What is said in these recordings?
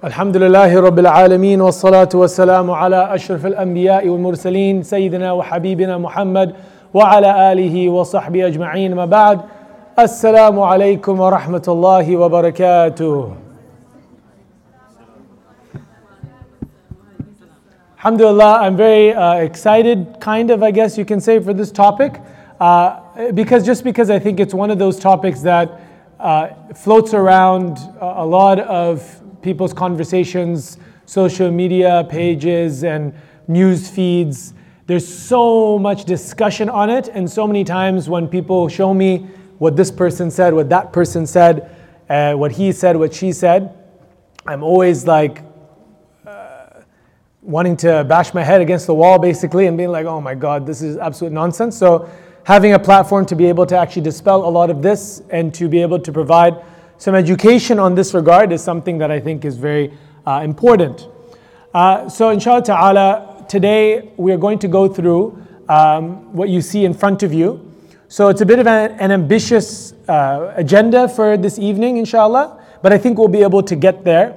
Alhamdulillah Rabbil Alameen wa salatu wa salamu ala ashraf al-anbiya wal mursaleen Sayyidina wa habibina Muhammad wa ala alihi wa sahbihi ajma'een ma ba'd. Assalamu alaykum wa rahmatullahi wa barakatuh. Alhamdulillah, I'm very excited, kind of, I guess you can say, for this topic. Because I think it's one of those topics that floats around a lot of people's conversations, social media pages and news feeds. There's so much discussion on it, and so many times when people show me what this person said, what that person said, what he said, what she said, I'm always like wanting to bash my head against the wall basically and being like, oh my God, this is absolute nonsense. So having a platform to be able to actually dispel a lot of this and to be able to provide some education on this regard is something that I think is very important. So inshallah ta'ala, today we are going to go through what you see in front of you. So it's a bit of an ambitious agenda for this evening inshallah, but I think we'll be able to get there.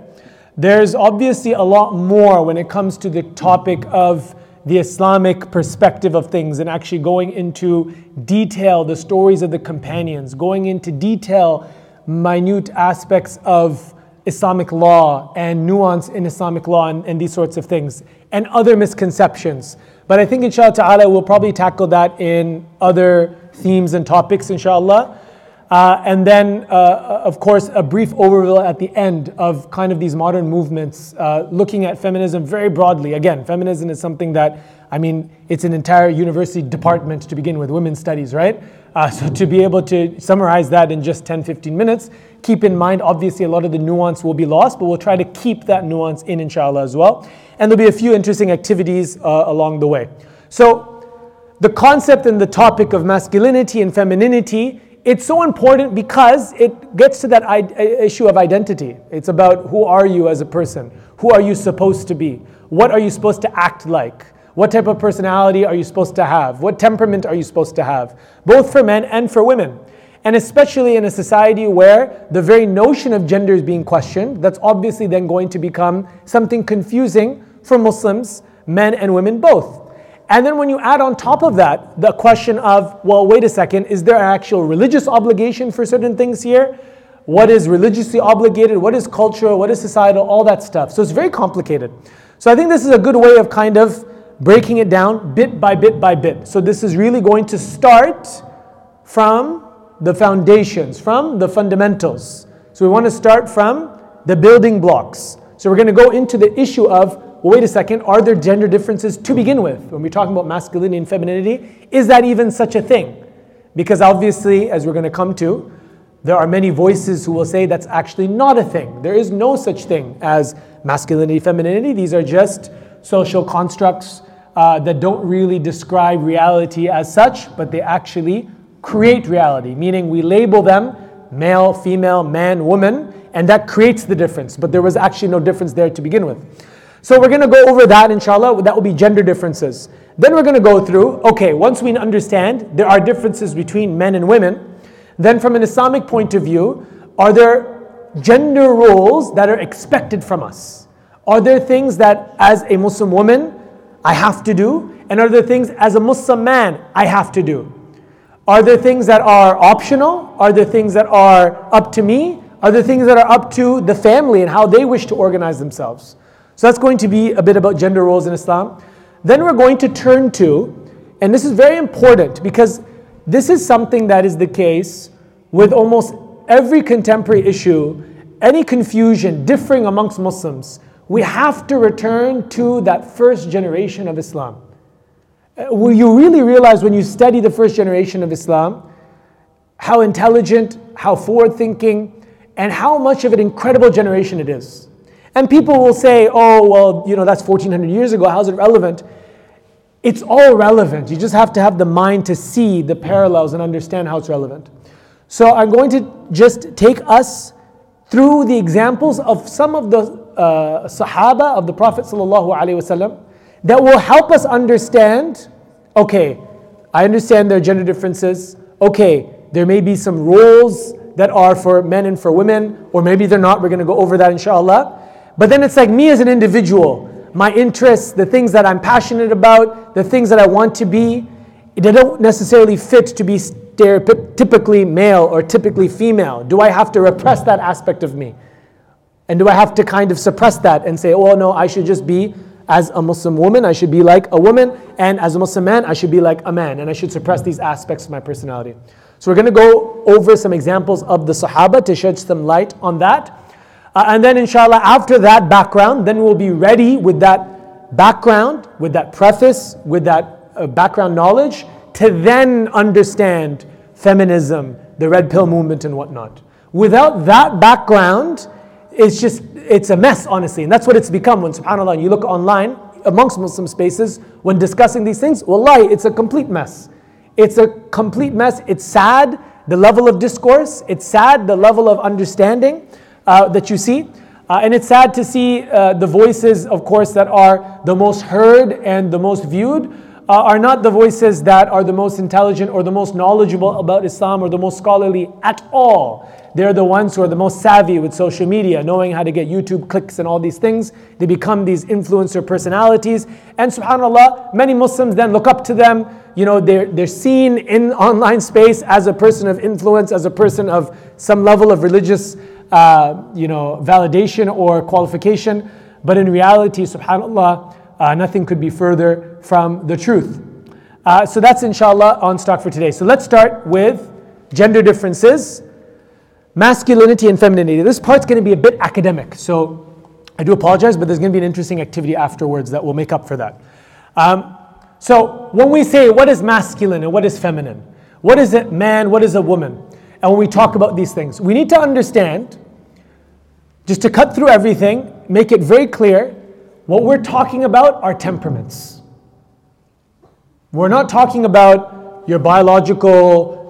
There's obviously a lot more when it comes to the topic of the Islamic perspective of things and actually going into detail the stories of the companions, going into detail minute aspects of Islamic law and nuance in Islamic law and these sorts of things and other misconceptions. But I think inshallah ta'ala we'll probably tackle that in other themes and topics inshallah. And then of course a brief overview at the end of kind of these modern movements looking at feminism very broadly. Again, feminism is something that, I mean, it's an entire university department to begin with, women's studies, right? So to be able to summarize that in just 10-15 minutes, keep in mind obviously a lot of the nuance will be lost, but we'll try to keep that nuance in inshallah as well. And there'll be a few interesting activities along the way. So the concept and the topic of masculinity and femininity, it's so important because it gets to that issue of identity. It's about who are you as a person? Who are you supposed to be? What are you supposed to act like? What type of personality are you supposed to have? What temperament are you supposed to have? Both for men and for women. And especially in a society where the very notion of gender is being questioned, that's obviously then going to become something confusing for Muslims, men and women both. And then when you add on top of that, the question of, well, wait a second, is there an actual religious obligation for certain things here? What is religiously obligated? What is cultural? What is societal? All that stuff. So it's very complicated. So I think this is a good way of kind of breaking it down bit by bit by bit. So this is really going to start from the foundations, from the fundamentals. So we want to start from the building blocks. So we're going to go into the issue of, well, wait a second, are there gender differences to begin with? When we're talking about masculinity and femininity, is that even such a thing? Because obviously, as we're going to come to, there are many voices who will say that's actually not a thing. There is no such thing as masculinity, femininity. These are just social constructs that don't really describe reality as such, but they actually create reality, meaning we label them male, female, man, woman, and that creates the difference, but there was actually no difference there to begin with. So we're going to go over that inshallah, that will be gender differences. Then we're going to go through, okay, once we understand there are differences between men and women, then from an Islamic point of view, are there gender roles that are expected from us? Are there things that as a Muslim woman I have to do? And are there things as a Muslim man I have to do? Are there things that are optional? Are there things that are up to me? Are there things that are up to the family and how they wish to organize themselves? So that's going to be a bit about gender roles in Islam. Then we're going to turn to, and this is very important because this is something that is the case with almost every contemporary issue, any confusion differing amongst Muslims. We have to return to that first generation of Islam. Will you really realize when you study the first generation of Islam, how intelligent, how forward-thinking, and how much of an incredible generation it is. And people will say, oh, well, you know, that's 1400 years ago, how's it relevant? It's all relevant. You just have to have the mind to see the parallels and understand how it's relevant. So I'm going to just take us through the examples of some of the Sahaba of the Prophet Sallallahu Alaihi Wasallam that will help us understand, okay, I understand there are gender differences, okay, there may be some roles that are for men and for women, or maybe they're not, we're going to go over that inshallah. But then it's like me as an individual, my interests, the things that I'm passionate about, the things that I want to be, they don't necessarily fit to be stereotypically male or typically female. Do I have to repress that aspect of me? And do I have to kind of suppress that and say, oh no, I should just be as a Muslim woman, I should be like a woman, and as a Muslim man, I should be like a man, and I should suppress these aspects of my personality. So we're going to go over some examples of the Sahaba to shed some light on that. And then inshallah, after that background, then we'll be ready with that background, with that preface, with that background knowledge, to then understand feminism, the red pill movement and whatnot. Without that background, it's a mess, honestly. And that's what it's become when, subhanAllah, you look online, amongst Muslim spaces, when discussing these things, wallahi, it's a complete mess. It's a complete mess. It's sad, the level of discourse. It's sad, the level of understanding that you see. And it's sad to see the voices, of course, that are the most heard and the most viewed are not the voices that are the most intelligent or the most knowledgeable about Islam or the most scholarly at all. They're the ones who are the most savvy with social media, knowing how to get YouTube clicks and all these things. They become these influencer personalities. And subhanAllah, many Muslims then look up to them. You know, they're seen in online space as a person of influence, as a person of some level of religious, validation or qualification. But in reality, subhanAllah, nothing could be further from the truth. So that's inshallah on stock for today. So let's start with gender differences. Masculinity and femininity. This part's going to be a bit academic, so I do apologize, but there's going to be an interesting activity afterwards that will make up for that. So when we say what is masculine and what is feminine, what is a man, what is a woman, and when we talk about these things, we need to understand, just to cut through everything, make it very clear, what we're talking about are temperaments. We're not talking about your biological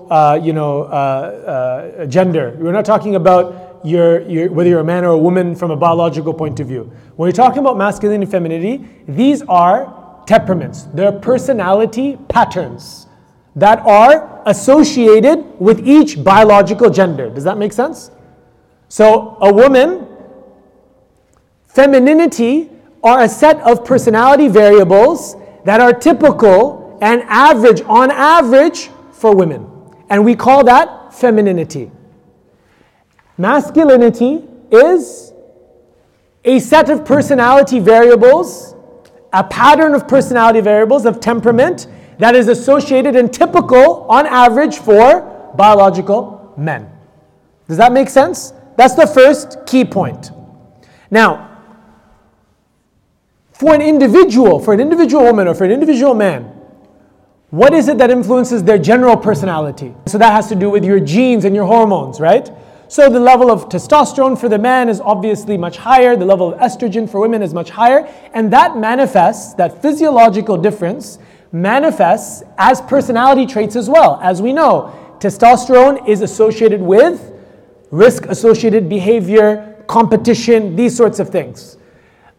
gender. We're not talking about your whether you're a man or a woman from a biological point of view. When you're talking about masculinity and femininity, these are temperaments. They're personality patterns that are associated with each biological gender. Does that make sense? So a woman, femininity are a set of personality variables that are typical and average, on average, for women. And we call that femininity. Masculinity is a set of personality variables, a pattern of personality variables, of temperament, that is associated and typical on average for biological men. Does that make sense? That's the first key point. Now, for an individual woman or for an individual man, what is it that influences their general personality? So that has to do with your genes and your hormones, right? So the level of testosterone for the man is obviously much higher. The level of estrogen for women is much higher. And that manifests, that physiological difference manifests as personality traits as well. As we know, testosterone is associated with risk-associated behavior, competition, these sorts of things.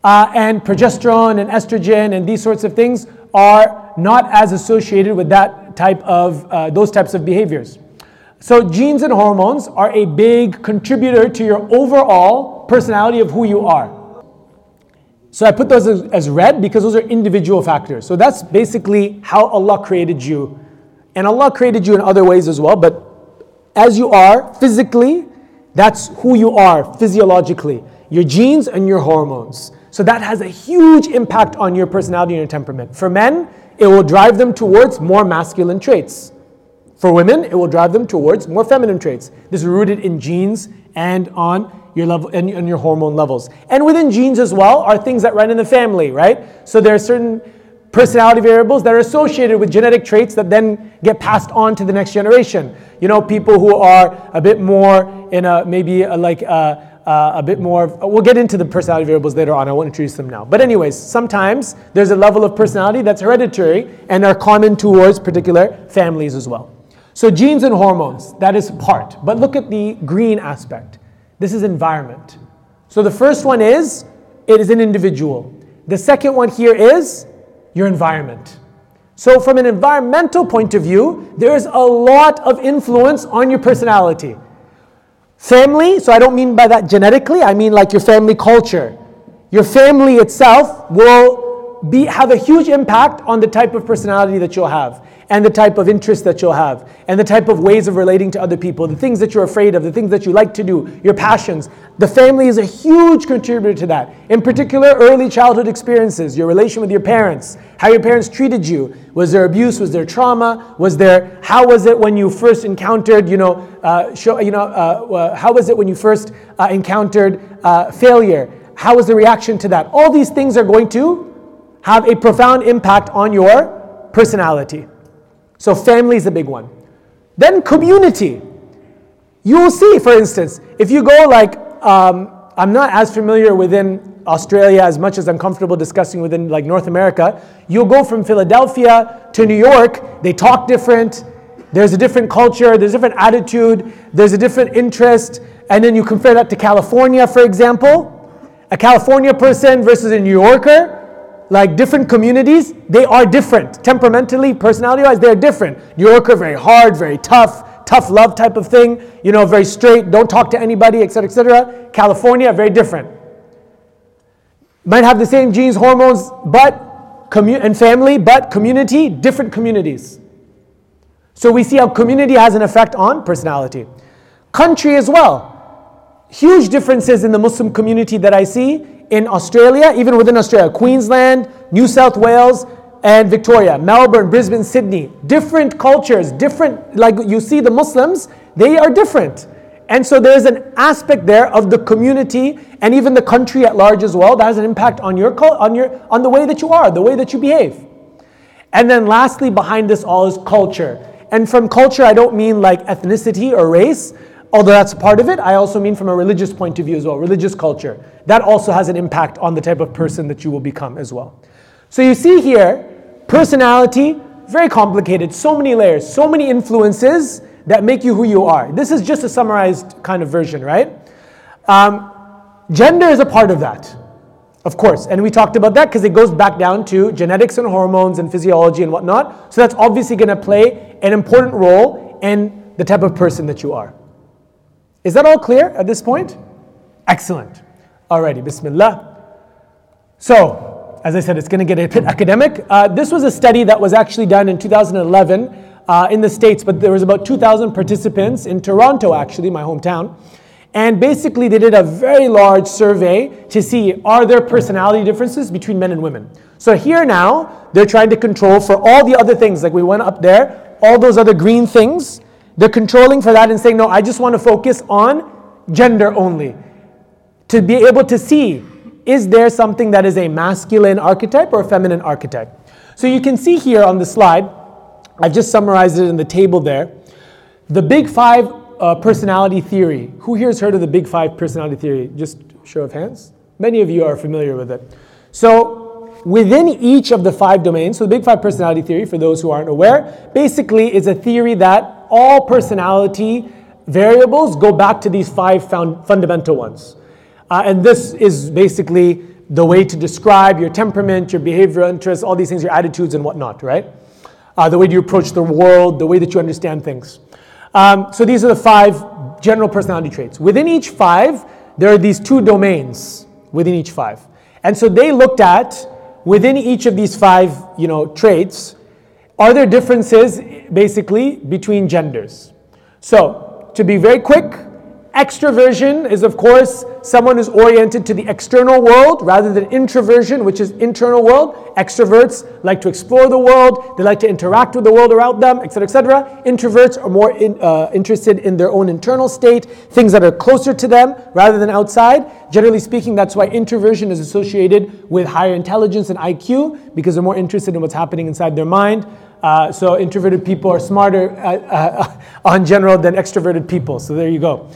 And progesterone and estrogen and these sorts of things are not as associated with that type of those types of behaviors. So genes and hormones are a big contributor to your overall personality of who you are. So I put those as red because those are individual factors. So that's basically how Allah created you. And Allah created you in other ways as well, but as you are physically, that's who you are physiologically. Your genes and your hormones. So that has a huge impact on your personality and your temperament. For men, it will drive them towards more masculine traits. For women, it will drive them towards more feminine traits. This is rooted in genes and on your level and your hormone levels. And within genes as well are things that run in the family, right? So there are certain personality variables that are associated with genetic traits that then get passed on to the next generation. You know, people who are a bit more in a we'll get into the personality variables later on. I won't introduce them now. But anyways, sometimes there's a level of personality that's hereditary and are common towards particular families as well. So genes and hormones, that is part. But look at the green aspect. This is environment. So the first one is, it is an individual. The second one here is your environment. So from an environmental point of view, there is a lot of influence on your personality. Family, so I don't mean by that genetically, I mean like your family culture. Your family itself will have a huge impact on the type of personality that you'll have, and the type of interest that you'll have, and the type of ways of relating to other people, the things that you're afraid of, the things that you like to do, your passions. The family is a huge contributor to that. In particular, early childhood experiences, your relation with your parents, how your parents treated you. Was there abuse? Was there trauma? How was it when you first encountered, failure? How was the reaction to that? All these things are going to have a profound impact on your personality. So family is a big one. Then community. You will see, for instance, if you go I'm not as familiar within Australia as much as I'm comfortable discussing within North America. You'll go from Philadelphia to New York, they talk different, there's a different culture, there's a different attitude, there's a different interest, and then you compare that to California, for example. A California person versus a New Yorker. Different communities, they are different. Temperamentally, personality-wise, they're different. New Yorker, very hard, very tough love type of thing. Very straight, don't talk to anybody, etc., etc. California, very different. Might have the same genes, hormones, and family, but community, different communities. So we see how community has an effect on personality. Country as well. Huge differences in the Muslim community that I see. In Australia, even within Australia, Queensland, New South Wales, and Victoria, Melbourne, Brisbane, Sydney, different cultures, different, you see the Muslims, they are different. And so there's an aspect there of the community and even the country at large as well that has an impact on the way that you are, the way that you behave. And then lastly, behind this all is culture. And from culture, I don't mean ethnicity or race, although that's a part of it. I also mean from a religious point of view as well, religious culture. That also has an impact on the type of person that you will become as well. So you see here, personality, very complicated, so many layers, so many influences that make you who you are. This is just a summarized kind of version, right? Gender is a part of that, of course. And we talked about that because it goes back down to genetics and hormones and physiology and whatnot. So that's obviously going to play an important role in the type of person that you are. Is that all clear at this point? Excellent. Alrighty, Bismillah. So, as I said, it's going to get a bit academic. This was a study that was actually done in 2011 in the States, but there was about 2,000 participants in Toronto, actually, my hometown. And basically, they did a very large survey to see, are there personality differences between men and women? So here now, they're trying to control for all the other things, we went up there, all those other green things. They're controlling for that and saying, no, I just want to focus on gender only. To be able to see, is there something that is a masculine archetype or a feminine archetype? So you can see here on the slide, I've just summarized it in the table there, the Big Five personality theory. Who here has heard of the Big Five personality theory? Just show of hands. Many of you are familiar with it. So within each of the five domains, so the Big Five personality theory, for those who aren't aware, basically is a theory that all personality variables go back to these five fundamental ones. And this is basically the way to describe your temperament, your behavioral interests, all these things, your attitudes and whatnot, right? The way you approach the world, the way that you understand things. So these are the five general personality traits. Within each five, there are these two domains within each five. And so they looked at, within each of these five, traits, are there differences basically between genders? So, to be very quick, extroversion is of course someone who's oriented to the external world rather than introversion, which is internal world. Extroverts like to explore the world, they like to interact with the world around them, etc., etc. Introverts are more interested in their own internal state, things that are closer to them rather than outside. Generally speaking, that's why introversion is associated with higher intelligence and IQ, because they're more interested in what's happening inside their mind. So introverted people are smarter on general than extroverted people. So there you go.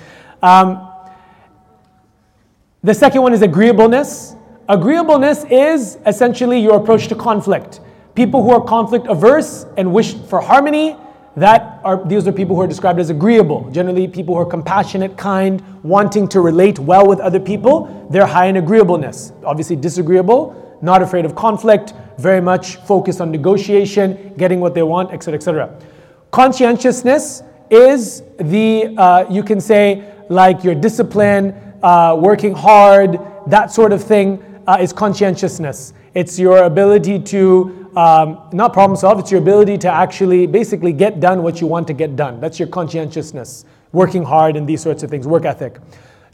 The second one is agreeableness. Agreeableness is essentially your approach to conflict. People who are conflict averse and wish for harmony, these are people who are described as agreeable. Generally, people who are compassionate, kind, wanting to relate well with other people, they're high in agreeableness. Obviously disagreeable, not afraid of conflict, very much focused on negotiation, getting what they want, etc., etc. Conscientiousness is you can say, your discipline, working hard, that sort of thing. is conscientiousness. It's your ability to not problem solve, it's your ability to actually basically get done what you want to get done. That's your conscientiousness, working hard and these sorts of things, work ethic.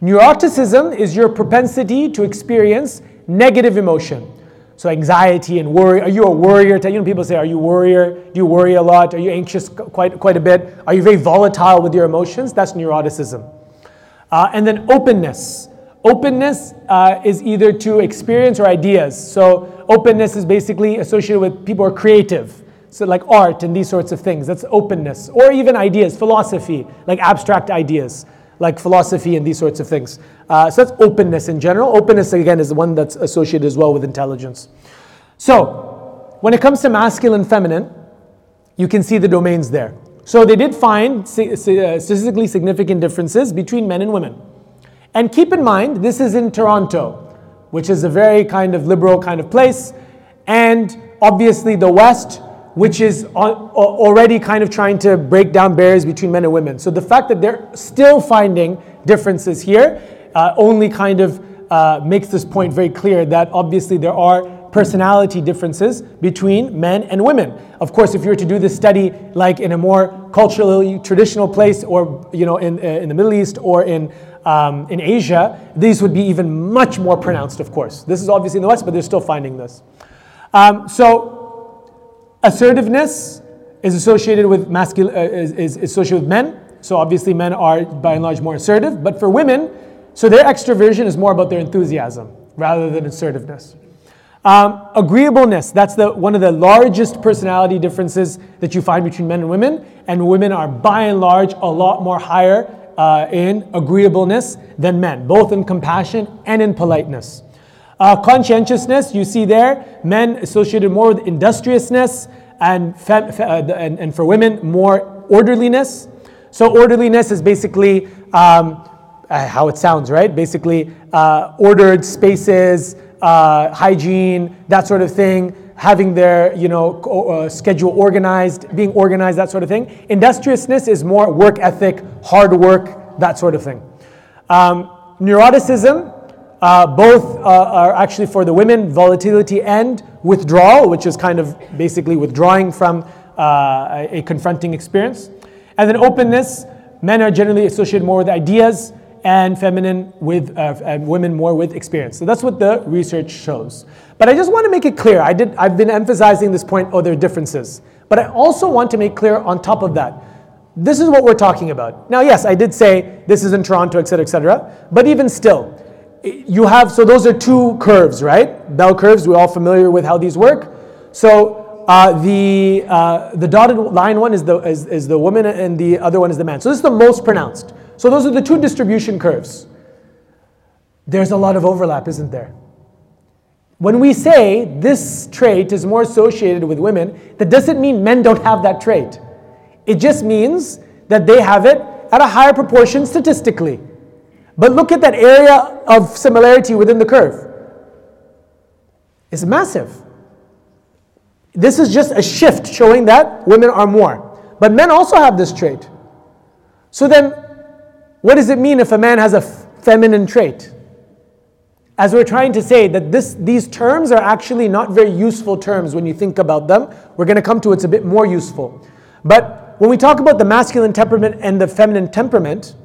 Neuroticism is your propensity to experience negative emotion. So anxiety and worry. Are you a worrier? You know, people say, are you a worrier? Do you worry a lot? Are you anxious quite a bit? Are you very volatile with your emotions? That's neuroticism. And then openness. Openness is either to experience or ideas. So openness is basically associated with people who are creative. So like art and these sorts of things. That's openness. Or even ideas, philosophy, like abstract ideas, like philosophy and these sorts of things. So that's openness in general. Openness, again, is the one that's associated as well with intelligence. So when it comes to masculine, feminine, you can see the domains there. So they did find statistically significant differences between men and women. And keep in mind, this is in Toronto, which is a very kind of liberal kind of place. And obviously the West, which is already kind of trying to break down barriers between men and women. So the fact that they're still finding differences here only kind of makes this point very clear that obviously there are personality differences between men and women. Of course, if you were to do this study like in a more culturally traditional place, or you know, in the Middle East or in Asia, these would be even much more pronounced, of course. This is obviously in the West, but they're still finding this. So assertiveness is associated with masculine, is associated with men. So obviously men are by and large more assertive, but for women, so their extroversion is more about their enthusiasm rather than assertiveness. Agreeableness, that's one of the largest personality differences that you find between men and women are by and large a lot more higher in agreeableness than men, both in compassion and in politeness. Conscientiousness, you see there, men associated more with industriousness, and for women, more orderliness. So orderliness is basically how it sounds, right? Basically ordered spaces, hygiene, that sort of thing, having their schedule organized, being organized, that sort of thing. Industriousness is more work ethic, hard work, that sort of thing. Neuroticism, both are actually for the women, volatility and withdrawal, which is kind of basically withdrawing from a confronting experience. And then openness, men are generally associated more with ideas, and feminine with and women more with experience. So that's what the research shows. But I just want to make it clear. I've been emphasizing this point, there are differences. But I also want to make clear on top of that, this is what we're talking about. Now, yes, I did say this is in Toronto, et cetera, but even still, you have, so those are two curves, right? Bell curves, we're all familiar with how these work. So the dotted line one is the woman and the other one is the man. So this is the most pronounced. So those are the two distribution curves. There's a lot of overlap, isn't there? When we say this trait is more associated with women, that doesn't mean men don't have that trait. It just means that they have it at a higher proportion statistically. But look at that area of similarity within the curve. It's massive. This is just a shift showing that women are more. But men also have this trait. So then, what does it mean if a man has a feminine trait? As we're trying to say that these terms are actually not very useful terms when you think about them. We're going to come to it's a bit more useful. But when we talk about the masculine temperament and the feminine temperament,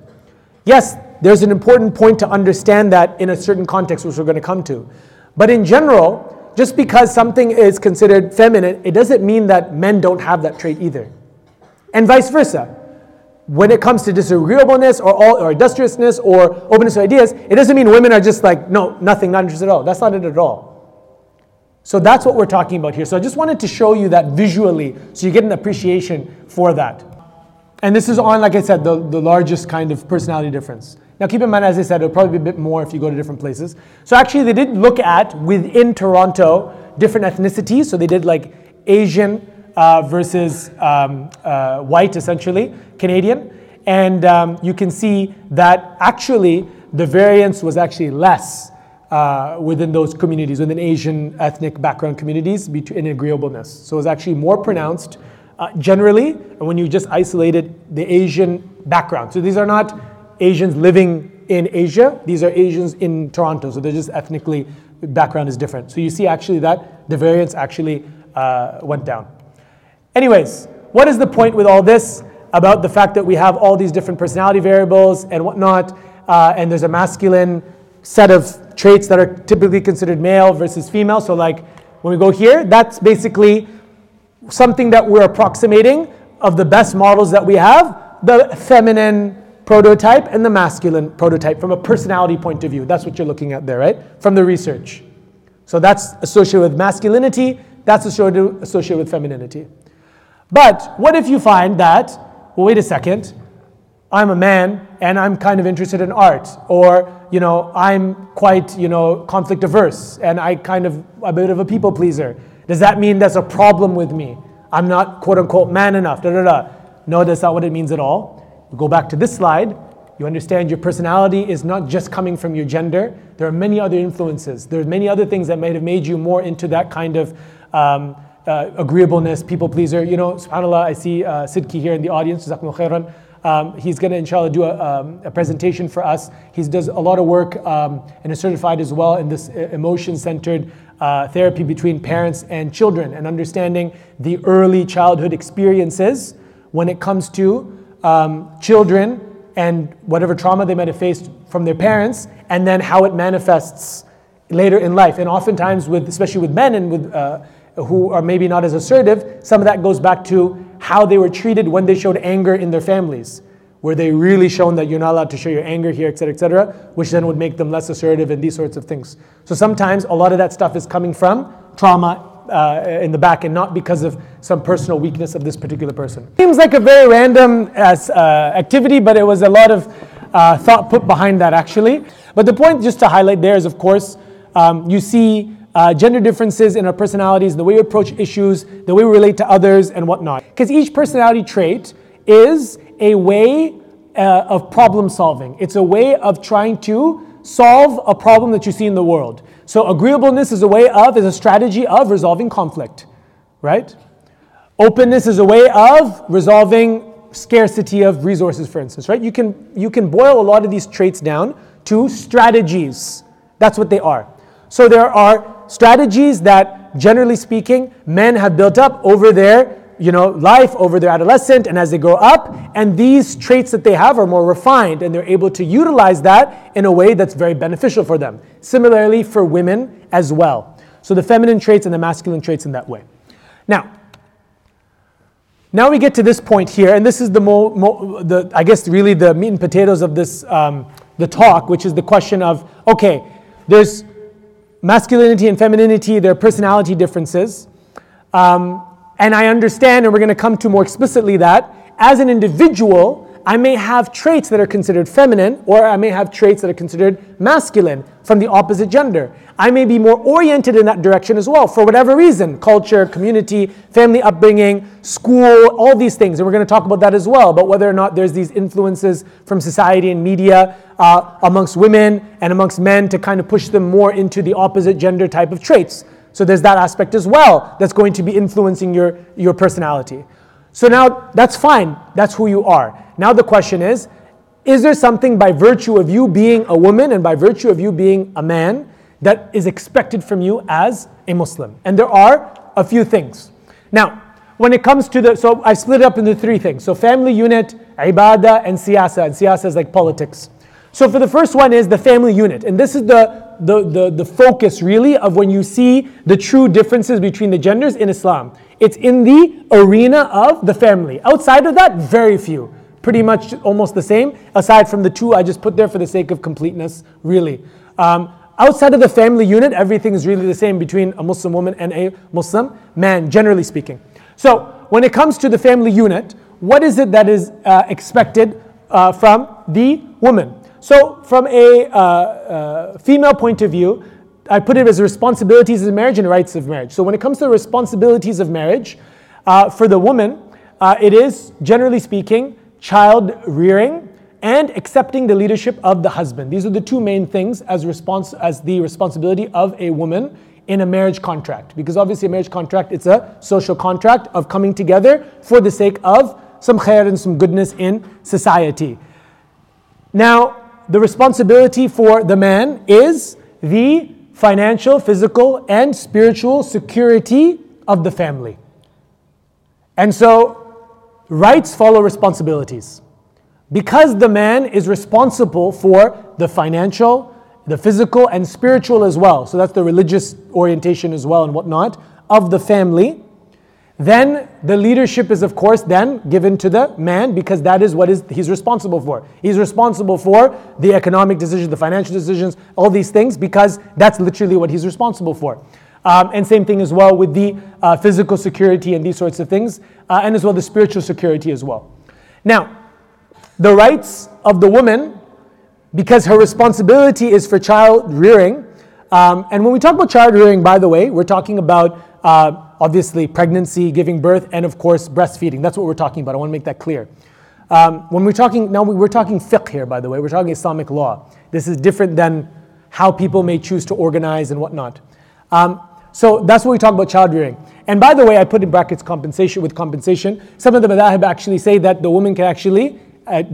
yes, there's an important point to understand that in a certain context, which we're going to come to. But in general, just because something is considered feminine, it doesn't mean that men don't have that trait either. And vice versa. When it comes to disagreeableness or industriousness or openness to ideas, it doesn't mean women are just like, no, nothing, not interested at all. That's not it at all. So that's what we're talking about here. So I just wanted to show you that visually so you get an appreciation for that. And this is on, like I said, the largest kind of personality difference. Now keep in mind, as I said, it'll probably be a bit more if you go to different places. So actually they did look at, within Toronto, different ethnicities. So they did like Asian versus white, essentially, Canadian. And you can see that actually the variance was actually less within those communities, within Asian ethnic background communities in agreeableness. So it was actually more pronounced generally when you just isolated the Asian background. So these are not Asians living in Asia. These are Asians in Toronto. So they're just ethnically background is different. So you see actually that the variance actually went down. Anyways, what is the point with all this about the fact that we have all these different personality variables and whatnot, and there's a masculine set of traits that are typically considered male versus female? So like when we go here, that's basically something that we're approximating of the best models that we have, the feminine prototype and the masculine prototype from a personality point of view. That's what you're looking at there, right? From the research. So that's associated with masculinity, that's associated with femininity. But what if you find that, well, wait a second, I'm a man and I'm kind of interested in art, or I'm quite conflict averse and I kind of a bit of a people pleaser. Does that mean there's a problem with me? I'm not quote unquote man enough, No, that's not what it means at all. We go back to this slide, you understand your personality is not just coming from your gender. There are many other influences. There are many other things that might have made you more into that kind of agreeableness, people pleaser. SubhanAllah, I see Sidki here in the audience, Zakmu Khiran. He's going to, inshallah, do a presentation for us. He does a lot of work and is certified as well in this emotion-centered therapy between parents and children, and understanding the early childhood experiences when it comes to children and whatever trauma they might have faced from their parents, and then how it manifests later in life. And oftentimes, especially with men and with who are maybe not as assertive, some of that goes back to how they were treated when they showed anger in their families. Were they really shown that you're not allowed to show your anger here, et cetera, which then would make them less assertive and these sorts of things. So sometimes a lot of that stuff is coming from trauma in the back and not because of some personal weakness of this particular person. Seems like a very random activity, but it was a lot of thought put behind that actually. But the point just to highlight there is, of course, you see gender differences in our personalities, the way we approach issues, the way we relate to others and whatnot. Because each personality trait is a way of problem solving. It's a way of trying to solve a problem that you see in the world. So agreeableness is a way of, is a strategy of resolving conflict, right? Openness is a way of resolving scarcity of resources, for instance, right? You can boil a lot of these traits down to strategies. That's what they are. So there are strategies that, generally speaking, men have built up over their life, over their adolescent and as they grow up, and these traits that they have are more refined and they're able to utilize that in a way that's very beneficial for them. Similarly for women as well. So the feminine traits and the masculine traits in that way. Now we get to this point here, and this is I guess really the meat and potatoes of this the talk, which is the question of, okay, there's masculinity and femininity, there are personality differences. And I understand, and we're going to come to more explicitly that, as an individual, I may have traits that are considered feminine, or I may have traits that are considered masculine from the opposite gender. I may be more oriented in that direction as well, for whatever reason, culture, community, family upbringing, school, all these things. And we're going to talk about that as well, about whether or not there's these influences from society and media amongst women and amongst men to kind of push them more into the opposite gender type of traits. So there's that aspect as well that's going to be influencing your personality. So now that's fine, that's who you are. Now the question is there something by virtue of you being a woman and by virtue of you being a man that is expected from you as a Muslim? And there are a few things. Now, when it comes to so I split it up into three things. So family unit, ibadah, and siyasa. And siyasa is like politics. So for the first one is the family unit. And this is the focus really of when you see the true differences between the genders in Islam. It's in the arena of the family. Outside of that, very few. Pretty much almost the same, aside from the two I just put there for the sake of completeness, really. Outside of the family unit, everything is really the same between a Muslim woman and a Muslim man, generally speaking. So when it comes to the family unit, what is it that is expected from the woman? So from a female point of view, I put it as responsibilities of marriage and rights of marriage. So when it comes to the responsibilities of marriage, for the woman, it is, generally speaking, child rearing and accepting the leadership of the husband. These are the two main things as the responsibility of a woman in a marriage contract. Because obviously a marriage contract, it's a social contract of coming together for the sake of some khair and some goodness in society. Now, the responsibility for the man is the financial, physical, and spiritual security of the family. And so, rights follow responsibilities. Because the man is responsible for the financial, the physical, and spiritual as well, so that's the religious orientation as well and whatnot, of the family, then the leadership is of course then given to the man, because that is what he's responsible for. He's responsible for the economic decisions, the financial decisions, all these things, because that's literally what he's responsible for. And same thing as well with the physical security and these sorts of things, and as well the spiritual security as well. Now, the rights of the woman, because her responsibility is for child rearing, and when we talk about child rearing, by the way, we're talking about obviously pregnancy, giving birth, and of course breastfeeding. That's what we're talking about. I want to make that clear. When we're talking, now we're talking fiqh here, by the way. We're talking Islamic law. This is different than how people may choose to organize and whatnot. So that's what we talk about child rearing. And by the way, I put in brackets compensation with compensation. Some of the madahib actually say that the woman can actually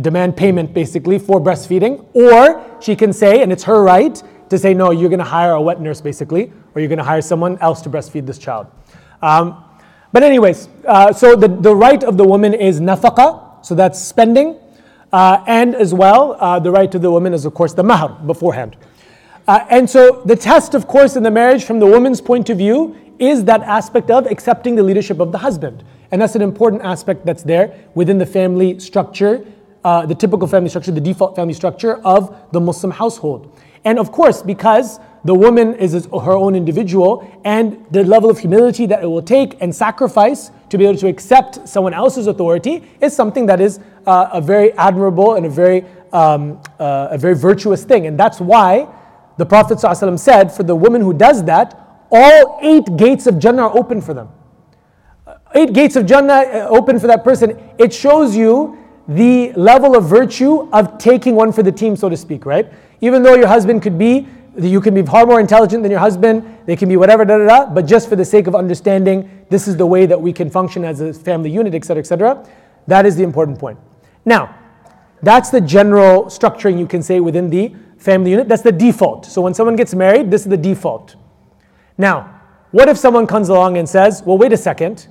demand payment basically for breastfeeding, or she can say, and it's her right to say, no, you're going to hire a wet nurse basically, or you're going to hire someone else to breastfeed this child. But anyways, so the right of the woman is nafaqa, so that's spending, and as well the right of the woman is of course the mahr beforehand. And so the test of course in the marriage from the woman's point of view is that aspect of accepting the leadership of the husband, and that's an important aspect that's there within the family structure. The typical family structure, the default family structure of the Muslim household. And of course, because the woman is her own individual, and the level of humility that it will take and sacrifice to be able to accept someone else's authority is something that is a very admirable and a very virtuous thing. And that's why the Prophet ﷺ said, for the woman who does that, all 8 gates of Jannah are open for them. 8 gates of Jannah open for that person. It shows you the level of virtue of taking one for the team, so to speak, right? Even though your husband you can be far more intelligent than your husband, they can be whatever, but just for the sake of understanding, this is the way that we can function as a family unit, etc., etc. That is the important point. Now, that's the general structuring you can say within the family unit. That's the default. So when someone gets married, this is the default. Now, what if someone comes along and says, well, wait a second,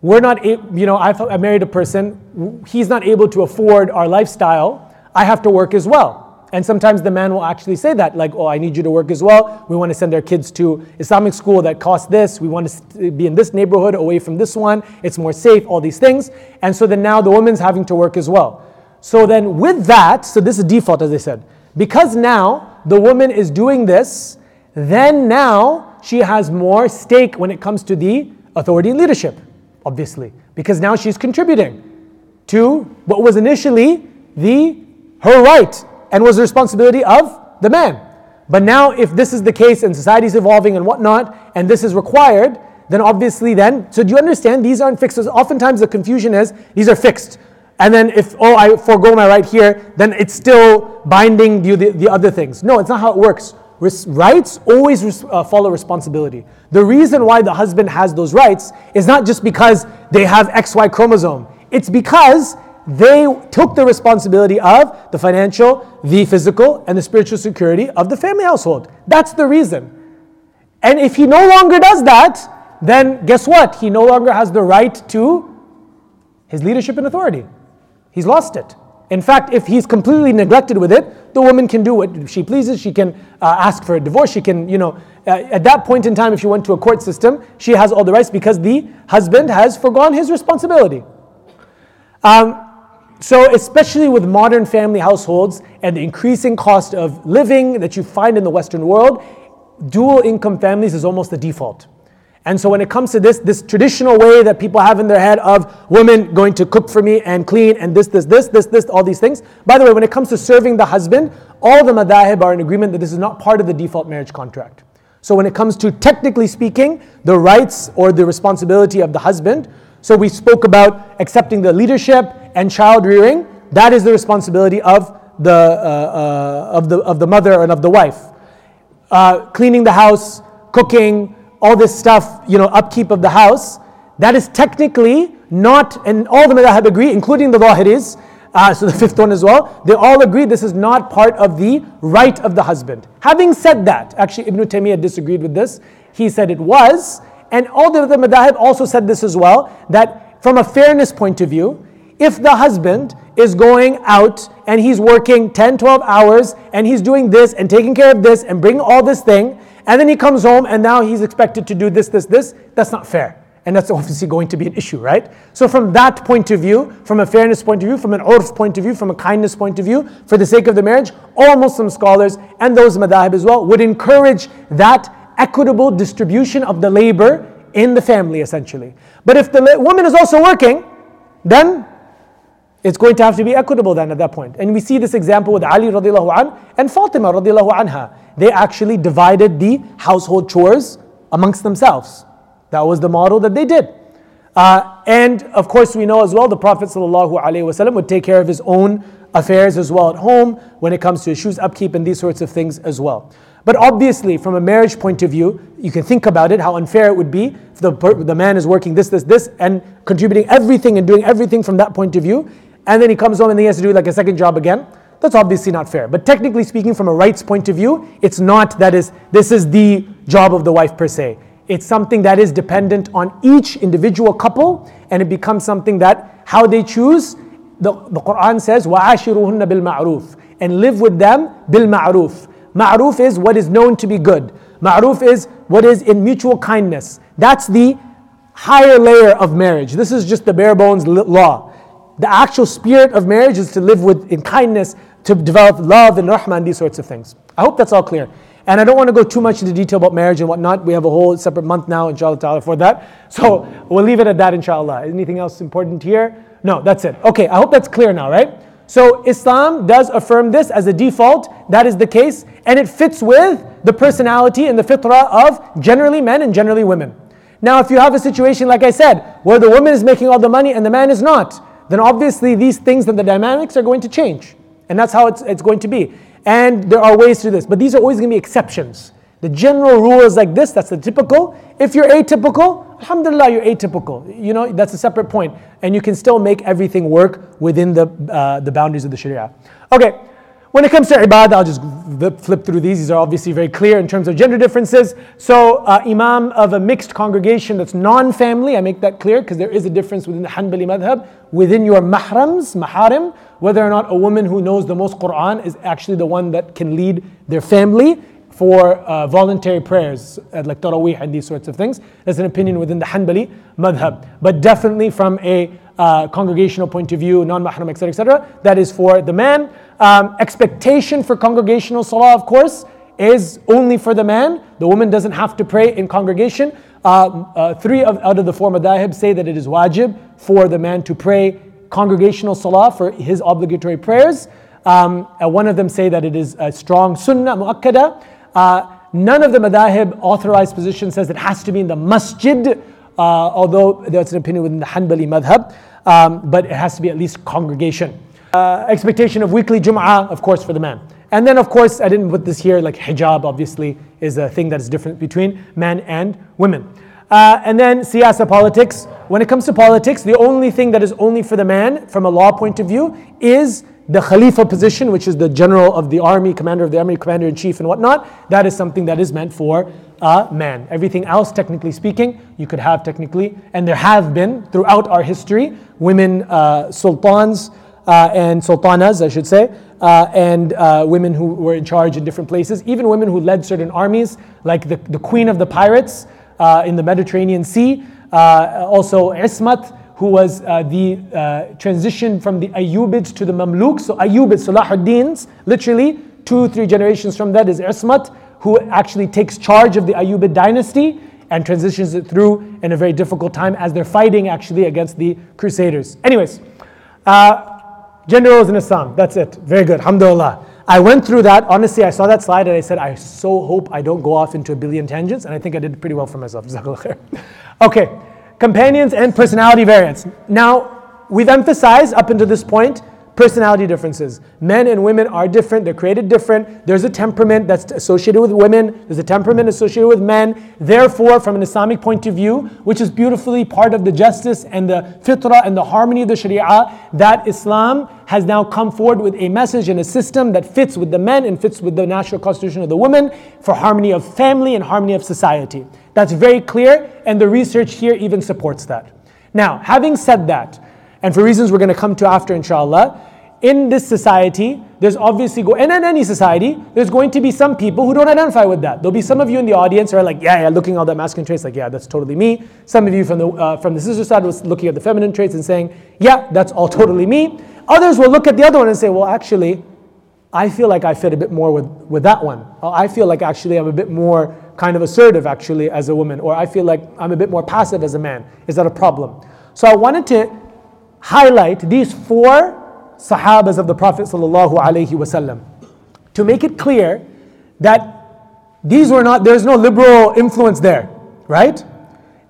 we're not, I married a person, he's not able to afford our lifestyle, I have to work as well. And sometimes the man will actually say that, like, oh, I need you to work as well, we want to send our kids to Islamic school that costs this, we want to be in this neighborhood, away from this one, it's more safe, all these things. And so then now the woman's having to work as well. So then with that, so this is default, as I said. Because now the woman is doing this, then now she has more stake when it comes to the authority and leadership, obviously, because now she's contributing to what was initially her right and was the responsibility of the man. But now if this is the case and society's evolving and whatnot, and this is required, then obviously then, so do you understand these aren't fixed? So oftentimes the confusion is these are fixed. And then if, oh, I forego my right here, then it's still binding the other things. No, it's not how it works. Rights always follow responsibility. The reason why the husband has those rights is not just because they have XY chromosome. It's because they took the responsibility of the financial, the physical, and the spiritual security of the family household. That's the reason. And if he no longer does that, then guess what? He no longer has the right to his leadership and authority. He's lost it. In fact, if he's completely neglected with it, the woman can do what she pleases. She can ask for a divorce. She can, at that point in time, if she went to a court system, she has all the rights because the husband has forgone his responsibility. So especially with modern family households and the increasing cost of living that you find in the Western world, dual income families is almost the default. And so when it comes to this traditional way that people have in their head of women going to cook for me and clean and this, all these things. By the way, when it comes to serving the husband, all the madahib are in agreement that this is not part of the default marriage contract. So when it comes to, technically speaking, the rights or the responsibility of the husband, so we spoke about accepting the leadership and child rearing, that is the responsibility of the mother and of the wife. Cleaning the house, cooking, all this stuff, upkeep of the house, that is technically not, and all the madahib agree, including the Wahiris, So the fifth one as well. They all agree this is not part of the right of the husband. Having said that, actually Ibn Taymiyyah disagreed with this. He said it was, and all the madahib also said this as well, that from a fairness point of view, if the husband is going out and he's working 10, 12 hours and he's doing this and taking care of this and bringing all this thing, and then he comes home and now he's expected to do this, this, this, that's not fair. And that's obviously going to be an issue, right? So from that point of view, from a fairness point of view, from an urf point of view, from a kindness point of view, for the sake of the marriage, all Muslim scholars and those madahib as well would encourage that equitable distribution of the labor in the family essentially. But if the woman is also working, then it's going to have to be equitable then at that point. And we see this example with Ali radiallahu anhu and Fatima radiallahu anha. They actually divided the household chores amongst themselves. That was the model that they did. And of course we know as well the Prophet Sallallahu Alaihi Wasallam would take care of his own affairs as well at home when it comes to his shoes upkeep and these sorts of things as well. But obviously from a marriage point of view, you can think about it, how unfair it would be if the man is working this, this, this and contributing everything and doing everything from that point of view, and then he comes home and he has to do like a second job again. That's obviously not fair. But technically speaking, from a rights point of view, it's not that is this is the job of the wife per se. It's something that is dependent on each individual couple, and it becomes something that how they choose. The Quran says, وَعَاشِرُهُنَّ بِالْمَعْرُوفِ, and live with them بِالْمَعْرُوفِ. Ma'ruf is what is known to be good. Ma'ruf is what is in mutual kindness. That's the higher layer of marriage. This is just the bare bones law. The actual spirit of marriage is to live with in kindness, to develop love and rahmah and these sorts of things. I hope that's all clear. And I don't want to go too much into detail about marriage and whatnot. We have a whole separate month now, inshallah ta'ala, for that. So we'll leave it at that, inshallah. Anything else important here? No, that's it. Okay, I hope that's clear now, right? So Islam does affirm this as a default. That is the case. And it fits with the personality and the fitrah of generally men and generally women. Now, if you have a situation, like I said, where the woman is making all the money and the man is not, then obviously these things and the dynamics are going to change. And that's how it's going to be. And there are ways to this, but these are always going to be exceptions. The general rule is like this, that's the typical. If you're atypical, alhamdulillah, you're atypical. You know, that's a separate point. And you can still make everything work within the boundaries of the sharia. Okay, when it comes to ibadah, I'll just flip through these. These are obviously very clear in terms of gender differences. So imam of a mixed congregation that's non-family, I make that clear because there is a difference within the Hanbali madhab, within your maharim, whether or not a woman who knows the most Quran is actually the one that can lead their family for voluntary prayers, like Taraweeh and these sorts of things. That's an opinion within the Hanbali madhab. But definitely from a congregational point of view, non-mahram, etc., etc., that is for the man. Expectation for congregational salah, of course, is only for the man. The woman doesn't have to pray in congregation. Three out of the four madahib say that it is wajib for the man to pray congregational salah for his obligatory prayers. One of them say that it is a strong sunnah mu'akkada. None of the madahib authorized position says it has to be in the masjid, although that's an opinion within the Hanbali madhab, but it has to be at least congregation. Expectation of weekly Jum'ah, of course, for the man. And then, of course, I didn't put this here, like hijab, obviously, is a thing that is different between men and women. And then siyasa, politics. When it comes to politics, the only thing that is only for the man from a law point of view is the khalifa position, which is the general of the army, commander of the army, commander-in-chief and whatnot. That is something that is meant for a man. Everything else, technically speaking, you could have technically, and there have been throughout our history, women sultans and sultanas, I should say, and women who were in charge in different places, even women who led certain armies, like the queen of the pirates, in the Mediterranean Sea, also Ismat, who was the transition from the Ayyubids to the Mamluks. So Ayyubids, Salahuddins, literally 2-3 generations from that is Ismat, who actually takes charge of the Ayyubid dynasty and transitions it through in a very difficult time as they're fighting actually against the Crusaders. Anyways, gender roles in Islam, that's it. Very good, alhamdulillah. I went through that, honestly, I saw that slide and I said, I so hope I don't go off into a billion tangents, and I think I did pretty well for myself. Okay, companions and personality variants. Now, we've emphasized up until this point, Personality differences. Men and women are different. They're created different. There's a temperament that's associated with women. There's a temperament associated with men. Therefore, from an Islamic point of view, which is beautifully part of the justice and the fitrah and the harmony of the sharia, that Islam has now come forward with a message and a system that fits with the men and fits with the natural constitution of the woman for harmony of family and harmony of society. That's very clear, and the research here even supports that. Now, having said that, and for reasons we're going to come to after, inshallah, in this society, there's obviously, and in any society, there's going to be some people who don't identify with that. There'll be some of you in the audience who are like, yeah, looking at all that masculine traits, like, yeah, that's totally me. Some of you from the sister side was looking at the feminine traits and saying, yeah, that's all totally me. Others will look at the other one and say, well, actually, I feel like I fit a bit more with that one. Or I feel like actually I'm a bit more kind of assertive actually as a woman. Or I feel like I'm a bit more passive as a man. Is that a problem? So I wanted to highlight these four Sahabas of the Prophet ﷺ to make it clear that these were not, there's no liberal influence there, right?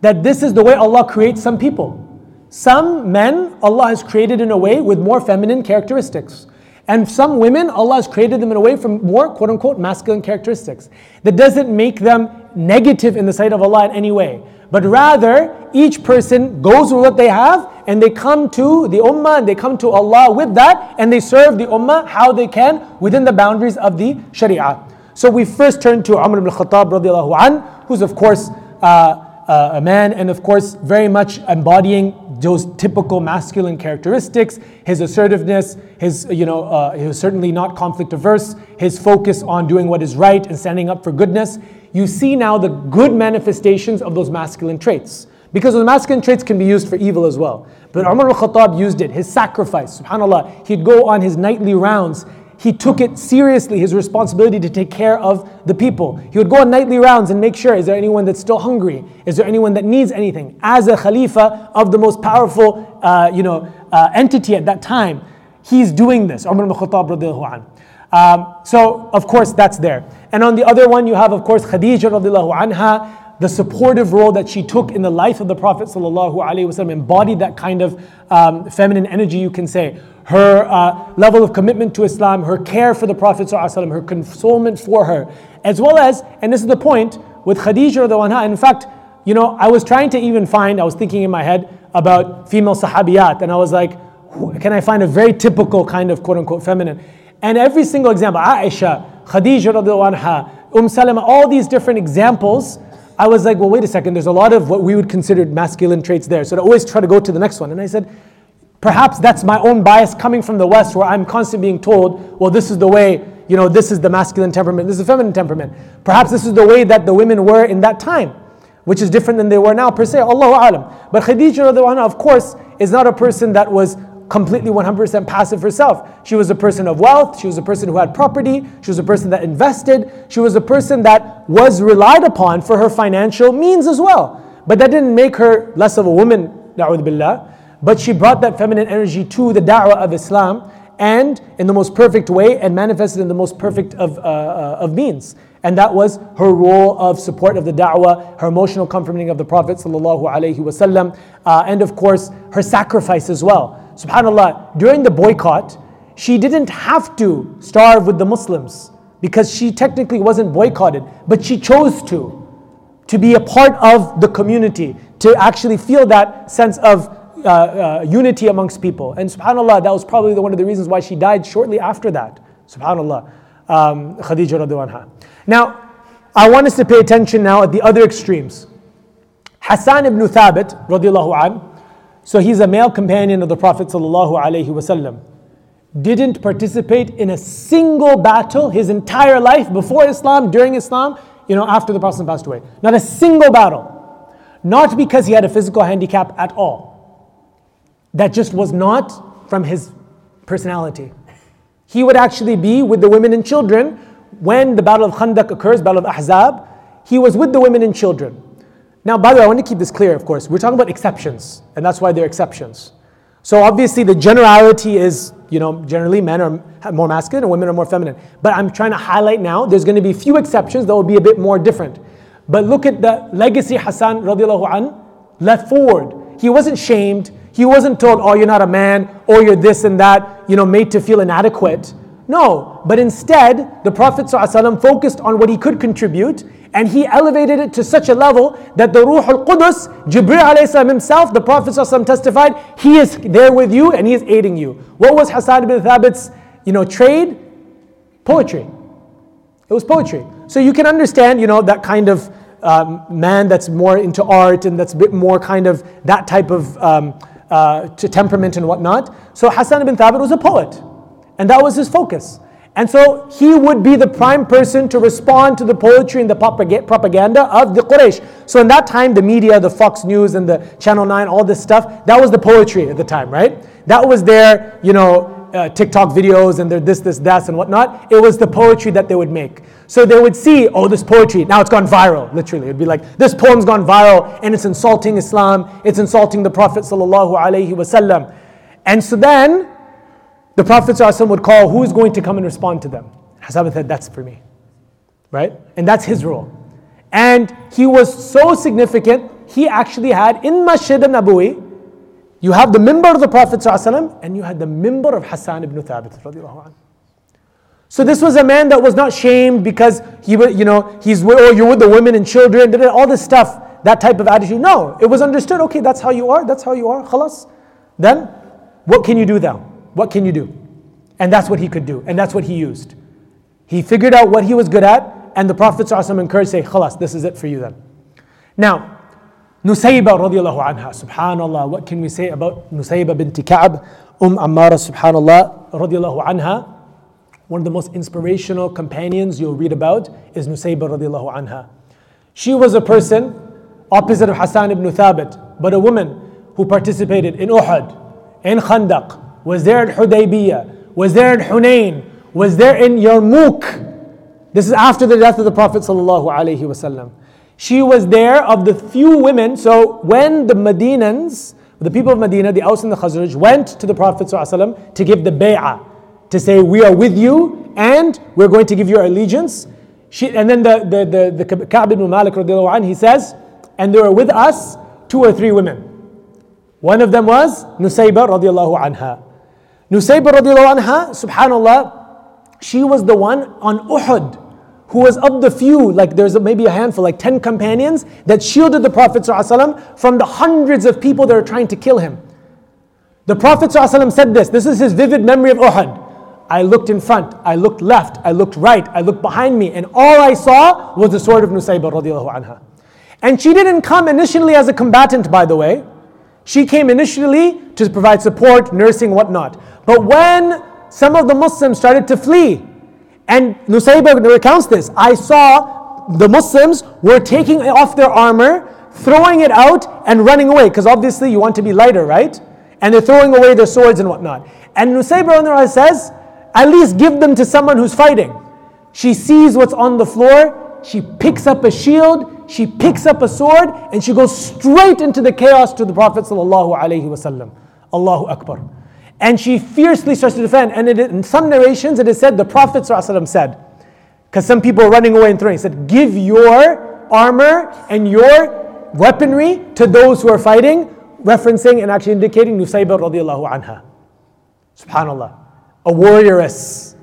That this is the way Allah creates some people. Some men Allah has created in a way with more feminine characteristics. And some women, Allah has created them in a way from more quote-unquote masculine characteristics. That doesn't make them negative in the sight of Allah in any way. But rather, each person goes with what they have, and they come to the ummah, and they come to Allah with that, and they serve the ummah how they can within the boundaries of the sharia. So we first turn to Umar ibn Khattab radiallahu an, who's of course a man, and of course very much embodying those typical masculine characteristics, his assertiveness, he was certainly not conflict averse, his focus on doing what is right and standing up for goodness. You see now the good manifestations of those masculine traits, because those masculine traits can be used for evil as well. But Umar al-Khattab used it, his sacrifice, subhanAllah, he'd go on his nightly rounds. He took it seriously, his responsibility to take care of the people. He would go on nightly rounds and make sure, is there anyone that's still hungry? Is there anyone that needs anything? As a khalifa of the most powerful entity at that time, he's doing this, Umar ibn Khattab radiallahu anhu. So of course that's there. And on the other one you have of course Khadija radiallahu anha, the supportive role that she took in the life of the Prophet sallallahu alaihi wasallam, embodied that kind of feminine energy, you can say. Her level of commitment to Islam, her care for the Prophet sallallahu alaihi wasallam, her consolement for her, as well as, and this is the point with Khadija radiallahu anha. In fact, I was trying to even find, I was thinking in my head about female sahabiyat, and I was like, can I find a very typical kind of quote unquote feminine? And every single example, Aisha, Khadija radiallahu anha, Salama, all these different examples, I was like, well, wait a second, there's a lot of what we would consider masculine traits there. So I always try to go to the next one. And I said, perhaps that's my own bias coming from the West, where I'm constantly being told, well, this is the way, this is the masculine temperament, this is the feminine temperament. Perhaps this is the way that the women were in that time, which is different than they were now per se, Allahu A'lam. But Khadija radiallahu anha, of course, is not a person that was completely 100% passive herself. She was a person of wealth, she was a person who had property, she was a person that invested, she was a person that was relied upon for her financial means as well. But that didn't make her less of a woman, na'udhu billah. But she brought that feminine energy to the da'wah of Islam, and in the most perfect way, and manifested in the most perfect of means. And that was her role of support of the da'wah, her emotional comforting of the Prophet sallallahu alaihi wasallam, and of course her sacrifice as well. SubhanAllah, during the boycott, she didn't have to starve with the Muslims, because she technically wasn't boycotted, but she chose to be a part of the community, to actually feel that sense of unity amongst people. And SubhanAllah, that was probably one of the reasons why she died shortly after that. SubhanAllah, Khadija radiallahu anha. Now, I want us to pay attention now at the other extremes. Hassan ibn Thabit radiallahu anhu, so he's a male companion of the Prophet ﷺ. Didn't participate in a single battle his entire life, before Islam, during Islam, after the Prophet passed away. Not a single battle. Not because he had a physical handicap at all. That just was not from his personality. He would actually be with the women and children when the Battle of Khandaq occurs, Battle of Ahzab. He was with the women and children. Now, by the way, I want to keep this clear, of course. We're talking about exceptions, and that's why they're exceptions. So obviously the generality is, generally men are more masculine and women are more feminine. But I'm trying to highlight now, there's going to be few exceptions that will be a bit more different. But look at the legacy Hassan radiallahu anh left forward. He wasn't shamed, He wasn't told, oh, you're not a man, or you're this and that, you know, made to feel inadequate. No, but instead, the Prophet ﷺ focused on what he could contribute, and he elevated it to such a level that the Ruh al-Qudus, Jibreel alayhi salam himself, the Prophet ﷺ testified, he is there with you and he is aiding you. What was Hassan ibn Thabit's, trade? Poetry. It was poetry. So you can understand, that kind of man that's more into art and that's a bit more kind of that type of temperament and whatnot. So Hassan ibn Thabit was a poet. And that was his focus. And so he would be the prime person to respond to the poetry and the propaganda of the Quraysh. So in that time, the media, the Fox News and the Channel 9, all this stuff, that was the poetry at the time, right? That was their, TikTok videos and their this, that and whatnot. It was the poetry that they would make. So they would see, oh, this poetry, now it's gone viral, literally. It'd be like, this poem's gone viral and it's insulting Islam. It's insulting the Prophet Sallallahu Alaihi Wasallam. And so then, the Prophet ﷺ would call, who's going to come and respond to them? Hassan said, that's for me, right? And that's his role. And he was so significant, he actually had, in Masjid al-Nabawi, you have the minbar of the Prophet ﷺ, and you had the minbar of Hassan ibn Thabit. So this was a man that was not shamed because, you're with the women and children, all this stuff, that type of attitude. No, it was understood, okay, that's how you are, khalas. Then, what can you do now? What can you do? And that's what he could do. And that's what he used. He figured out what he was good at. And the Prophet ﷺ encouraged, say, khalas, this is it for you then. Now, Nusayba radiallahu anha, subhanAllah, what can we say about Nusayba bint Ka'ab, Ammara, subhanAllah, radiallahu anha? One of the most inspirational companions you'll read about is Nusayba radiallahu anha. She was a person, opposite of Hassan ibn Thabit, but a woman who participated in Uhud, in Khandaq, was there at Hudaybiyah, was there at Hunayn, was there in Yarmouk. This is after the death of the Prophet ﷺ. She was there of the few women. So when the Medinans, the people of Medina, the Aus and the Khazraj, went to the Prophet ﷺ to give the bay'ah, to say, we are with you and we're going to give you our allegiance. And then the Ka'b ibn Malik radiallahu anh, he says, and there were with us 2 or 3 women. One of them was Nusayba radiallahu anha. Nusayba radiallahu anha, subhanAllah, she was the one on Uhud who was of the few, like there's maybe a handful, like 10 companions that shielded the Prophet ﷺ from the hundreds of people that are trying to kill him. The Prophet ﷺ said this is his vivid memory of Uhud. I looked in front, I looked left, I looked right, I looked behind me, and all I saw was the sword of Nusayba radiallahu anha. And she didn't come initially as a combatant, by the way. She came initially to provide support, nursing, whatnot. But when some of the Muslims started to flee, and Nusayba recounts this, I saw the Muslims were taking off their armor, throwing it out, and running away. Because obviously you want to be lighter, right? And they're throwing away their swords and whatnot. And Nusayba says, at least give them to someone who's fighting. She sees what's on the floor, she picks up a shield, she picks up a sword and she goes straight into the chaos to the Prophet Sallallahu Alaihi Wasallam. Allahu Akbar. And she fiercely starts to defend. And in some narrations it is said, the Prophet Sallallahu said, because some people are running away and throwing, he said, give your armor and your weaponry to those who are fighting, referencing and actually indicating Nusayba radiallahu anha. SubhanAllah. A warrioress.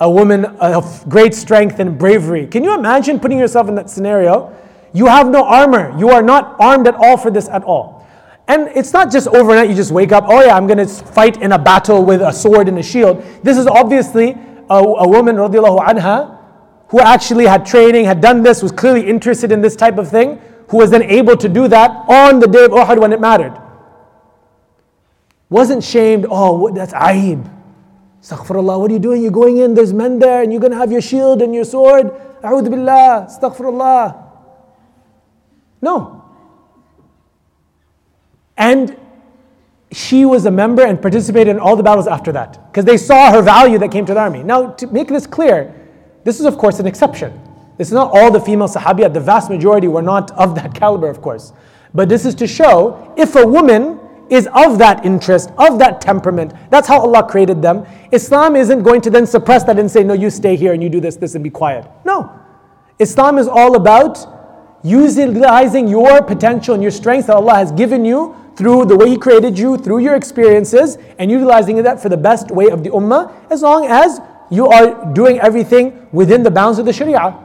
A woman of great strength and bravery. Can you imagine putting yourself in that scenario? You have no armor. You are not armed at all for this at all. And it's not just overnight you just wake up, oh yeah, I'm going to fight in a battle with a sword and a shield. This is obviously a woman, radiallahu anha, who actually had training, had done this, was clearly interested in this type of thing, who was then able to do that on the day of Uhud when it mattered. Wasn't shamed, oh, that's aib. Astaghfirullah, what are you doing? You're going in, there's men there, and you're going to have your shield and your sword. A'udhu billah, astaghfirullah. No. And she was a member and participated in all the battles after that. Because they saw her value that came to the army. Now, to make this clear, this is of course an exception. This is not all the female sahabiyat. The vast majority were not of that caliber, of course. But this is to show, if a woman is of that interest, of that temperament, that's how Allah created them. Islam isn't going to then suppress that and say, no, you stay here and you do this and be quiet. No. Islam is all about utilizing your potential and your strengths that Allah has given you through the way He created you, through your experiences, and utilizing that for the best way of the ummah, as long as you are doing everything within the bounds of the Sharia.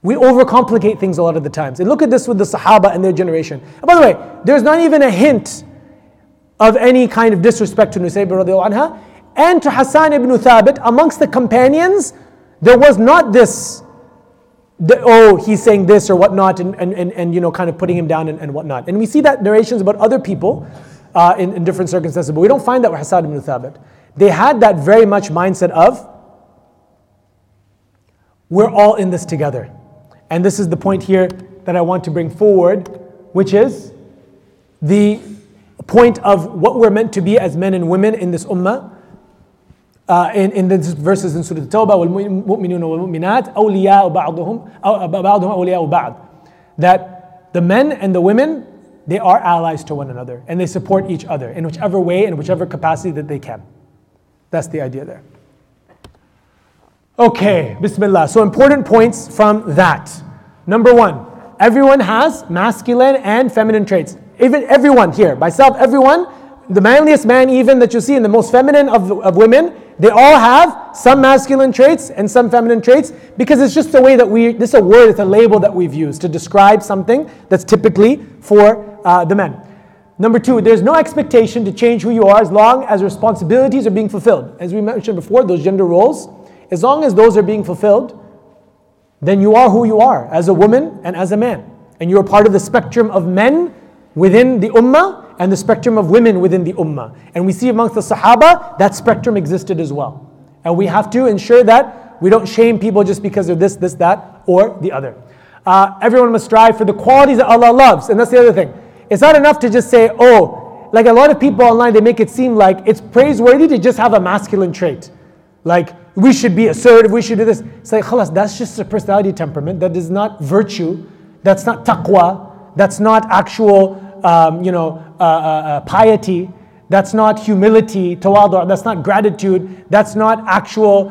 We overcomplicate things a lot of the times. And look at this with the Sahaba and their generation. And by the way, there's not even a hint of any kind of disrespect to Nusayba radiallahu anha, and to Hassan ibn Thabit. Amongst the companions, there was not this, he's saying this or whatnot, and you know, kind of putting him down and whatnot. And we see that narrations about other people in different circumstances, but we don't find that with Hassan ibn Thabit. They had that very much mindset of, we're all in this together. And this is the point here that I want to bring forward, which is the point of what we're meant to be as men and women in this ummah. In the verses in Surah Al-Tawbah, وَالْمُؤْمِنُونَ وَالْمُؤْمِنَاتِ أَوْلِيَاءُ بَعْضُهُمْ أَوْلِيَاءُ بَعْضٍ, that the men and the women, they are allies to one another and they support each other in whichever way and whichever capacity that they can. That's the idea there. Okay, Bismillah. So important points from that. Number one, everyone has masculine and feminine traits. Even everyone here, myself, everyone, the manliest man even that you see and the most feminine of women, they all have some masculine traits and some feminine traits, because it's just the way that this is a word, it's a label that we've used to describe something that's typically for the men. Number two, there's no expectation to change who you are as long as responsibilities are being fulfilled. As we mentioned before, those gender roles, as long as those are being fulfilled, then you are who you are as a woman and as a man. And you're part of the spectrum of men within the ummah and the spectrum of women within the ummah. And we see amongst the Sahaba, that spectrum existed as well. And we have to ensure that we don't shame people just because they're this, that, or the other. Everyone must strive for the qualities that Allah loves. And that's the other thing. It's not enough to just say, like a lot of people online, they make it seem like it's praiseworthy to just have a masculine trait. Like, we should be assertive, we should do this. It's like, khalas, that's just a personality temperament. That is not virtue. That's not taqwa. That's not actual piety, that's not humility, tawadu', that's not gratitude, that's not actual,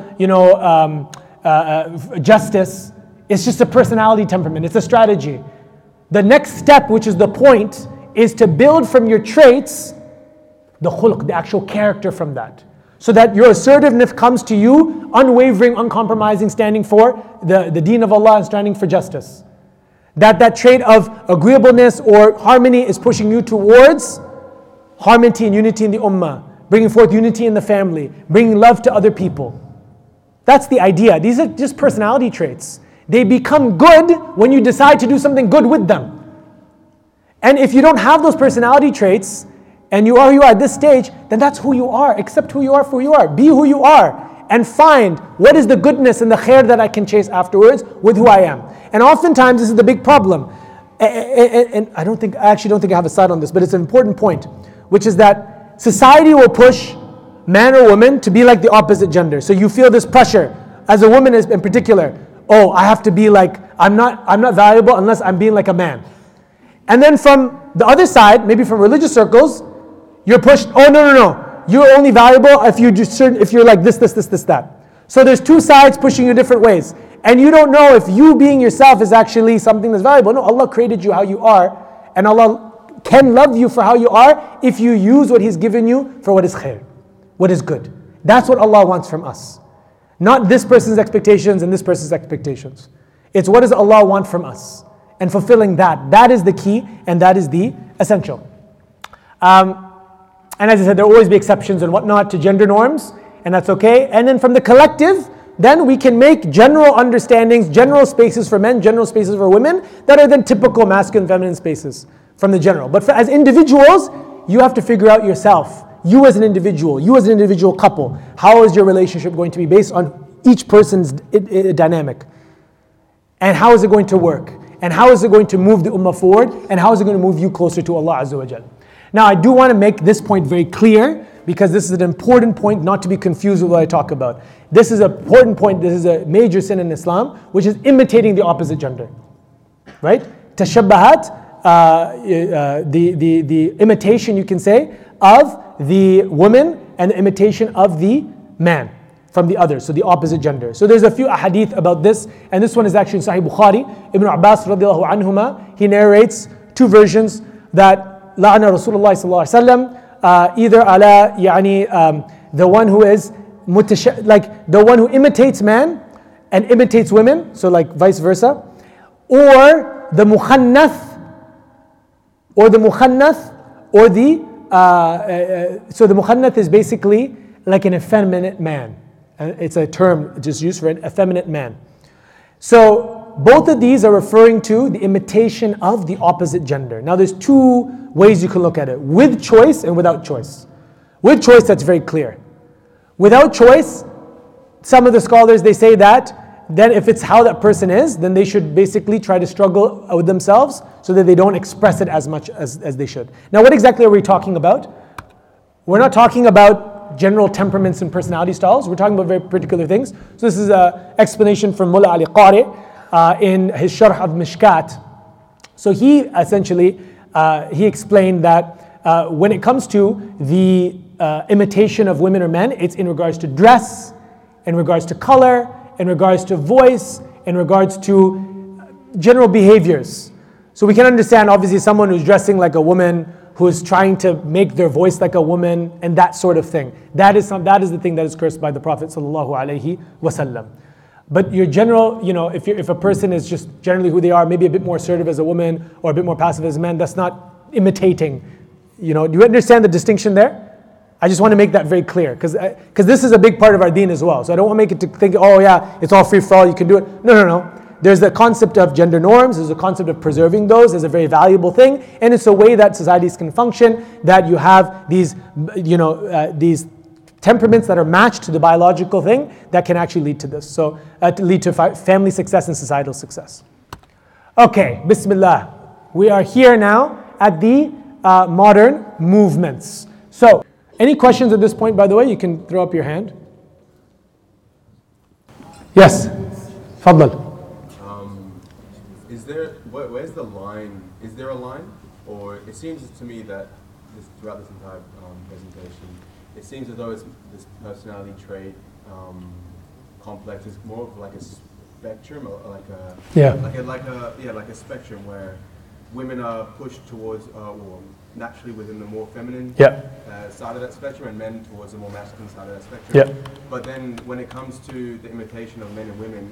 justice. It's just a personality temperament, it's a strategy. The next step, which is the point, is to build from your traits the khulq, the actual character from that. So that your assertiveness comes to you, unwavering, uncompromising, standing for the deen of Allah and standing for justice. That trait of agreeableness or harmony is pushing you towards harmony and unity in the ummah, bringing forth unity in the family, bringing love to other people. That's the idea. These are just personality traits. They become good when you decide to do something good with them. And if you don't have those personality traits, and you are who you are at this stage, then that's who you are. Accept who you are for who you are. Be who you are. And find what is the goodness and the khair that I can chase afterwards with who I am. And oftentimes this is the big problem. And I don't think I have a side on this, but it's an important point, which is that society will push man or woman to be like the opposite gender. So you feel this pressure as a woman in particular. I have to be like, I'm not valuable unless I'm being like a man. And then from the other side, maybe from religious circles, you're pushed, no. You're only valuable if you're like this, that. So there's two sides pushing you different ways. And you don't know if you being yourself is actually something that's valuable. No, Allah created you how you are. And Allah can love you for how you are if you use what He's given you for what is khair, what is good. That's what Allah wants from us. Not this person's expectations and this person's expectations. It's what does Allah want from us. And fulfilling that. That is the key and that is the essential. And as I said, there will always be exceptions and whatnot to gender norms, and that's okay. And then from the collective, then we can make general understandings, general spaces for men, general spaces for women, that are then typical masculine, feminine spaces from the general. But as individuals, you have to figure out yourself. You as an individual, couple, how is your relationship going to be based on each person's dynamic? And how is it going to work? And how is it going to move the ummah forward? And how is it going to move you closer to Allah Azza wa Jal? Now, I do want to make this point very clear, because this is an important point not to be confused with what I talk about. This is an important point, this is a major sin in Islam, which is imitating the opposite gender. Right? Tashabbahat, the imitation, you can say, of the woman and the imitation of the man from the other, so the opposite gender. So there's a few ahadith about this, and this one is actually in Sahih Bukhari. Ibn Abbas radiallahu anhuma, he narrates two versions that la'na Rasulullah sallallahu alaihi wasallam either ala yani the one who is like the one who imitates man and imitates women, so like vice versa, or the mukhanath, or the so the mukhanath is basically like an effeminate man. It's a term just used for an effeminate man. So both of these are referring to the imitation of the opposite gender. Now there's two ways you can look at it: with choice and without choice. With choice, that's very clear. Without choice, some of the scholars, they say that then if it's how that person is, then they should basically try to struggle with themselves so that they don't express it as much as they should. Now what exactly are we talking about? We're not talking about general temperaments and personality styles. We're talking about very particular things. So this is an explanation from Mullah Ali Qari in his Sharh of Mishkat. So he essentially, he explained that when it comes to the imitation of women or men, it's in regards to dress, in regards to color, in regards to voice, in regards to general behaviors. So we can understand obviously someone who's dressing like a woman, who's trying to make their voice like a woman, and that sort of thing. That is the thing that is cursed by the Prophet Sallallahu Alaihi Wasallam. But your general, you know, if a person is just generally who they are, maybe a bit more assertive as a woman or a bit more passive as a man, that's not imitating. You know, do you understand the distinction there? I just want to make that very clear, because this is a big part of our deen as well. So I don't want to make it to think, oh yeah, it's all free for all, you can do it. No. There's the concept of gender norms, there's the concept of preserving those as a very valuable thing, and it's a way that societies can function, that you have these, you know, these temperaments that are matched to the biological thing that can actually lead to this. So to lead to family success and societal success. Okay, Bismillah. We are here now at the modern movements. So, any questions at this point, by the way? You can throw up your hand. Yes, Fadl. Where's the line? Is there a line? Or it seems to me that throughout this entire presentation, it seems as though it's this personality trait complex is more of like a spectrum, or like a spectrum where women are pushed towards naturally within the more feminine side of that spectrum, and men towards the more masculine side of that spectrum. Yeah. But then when it comes to the imitation of men and women,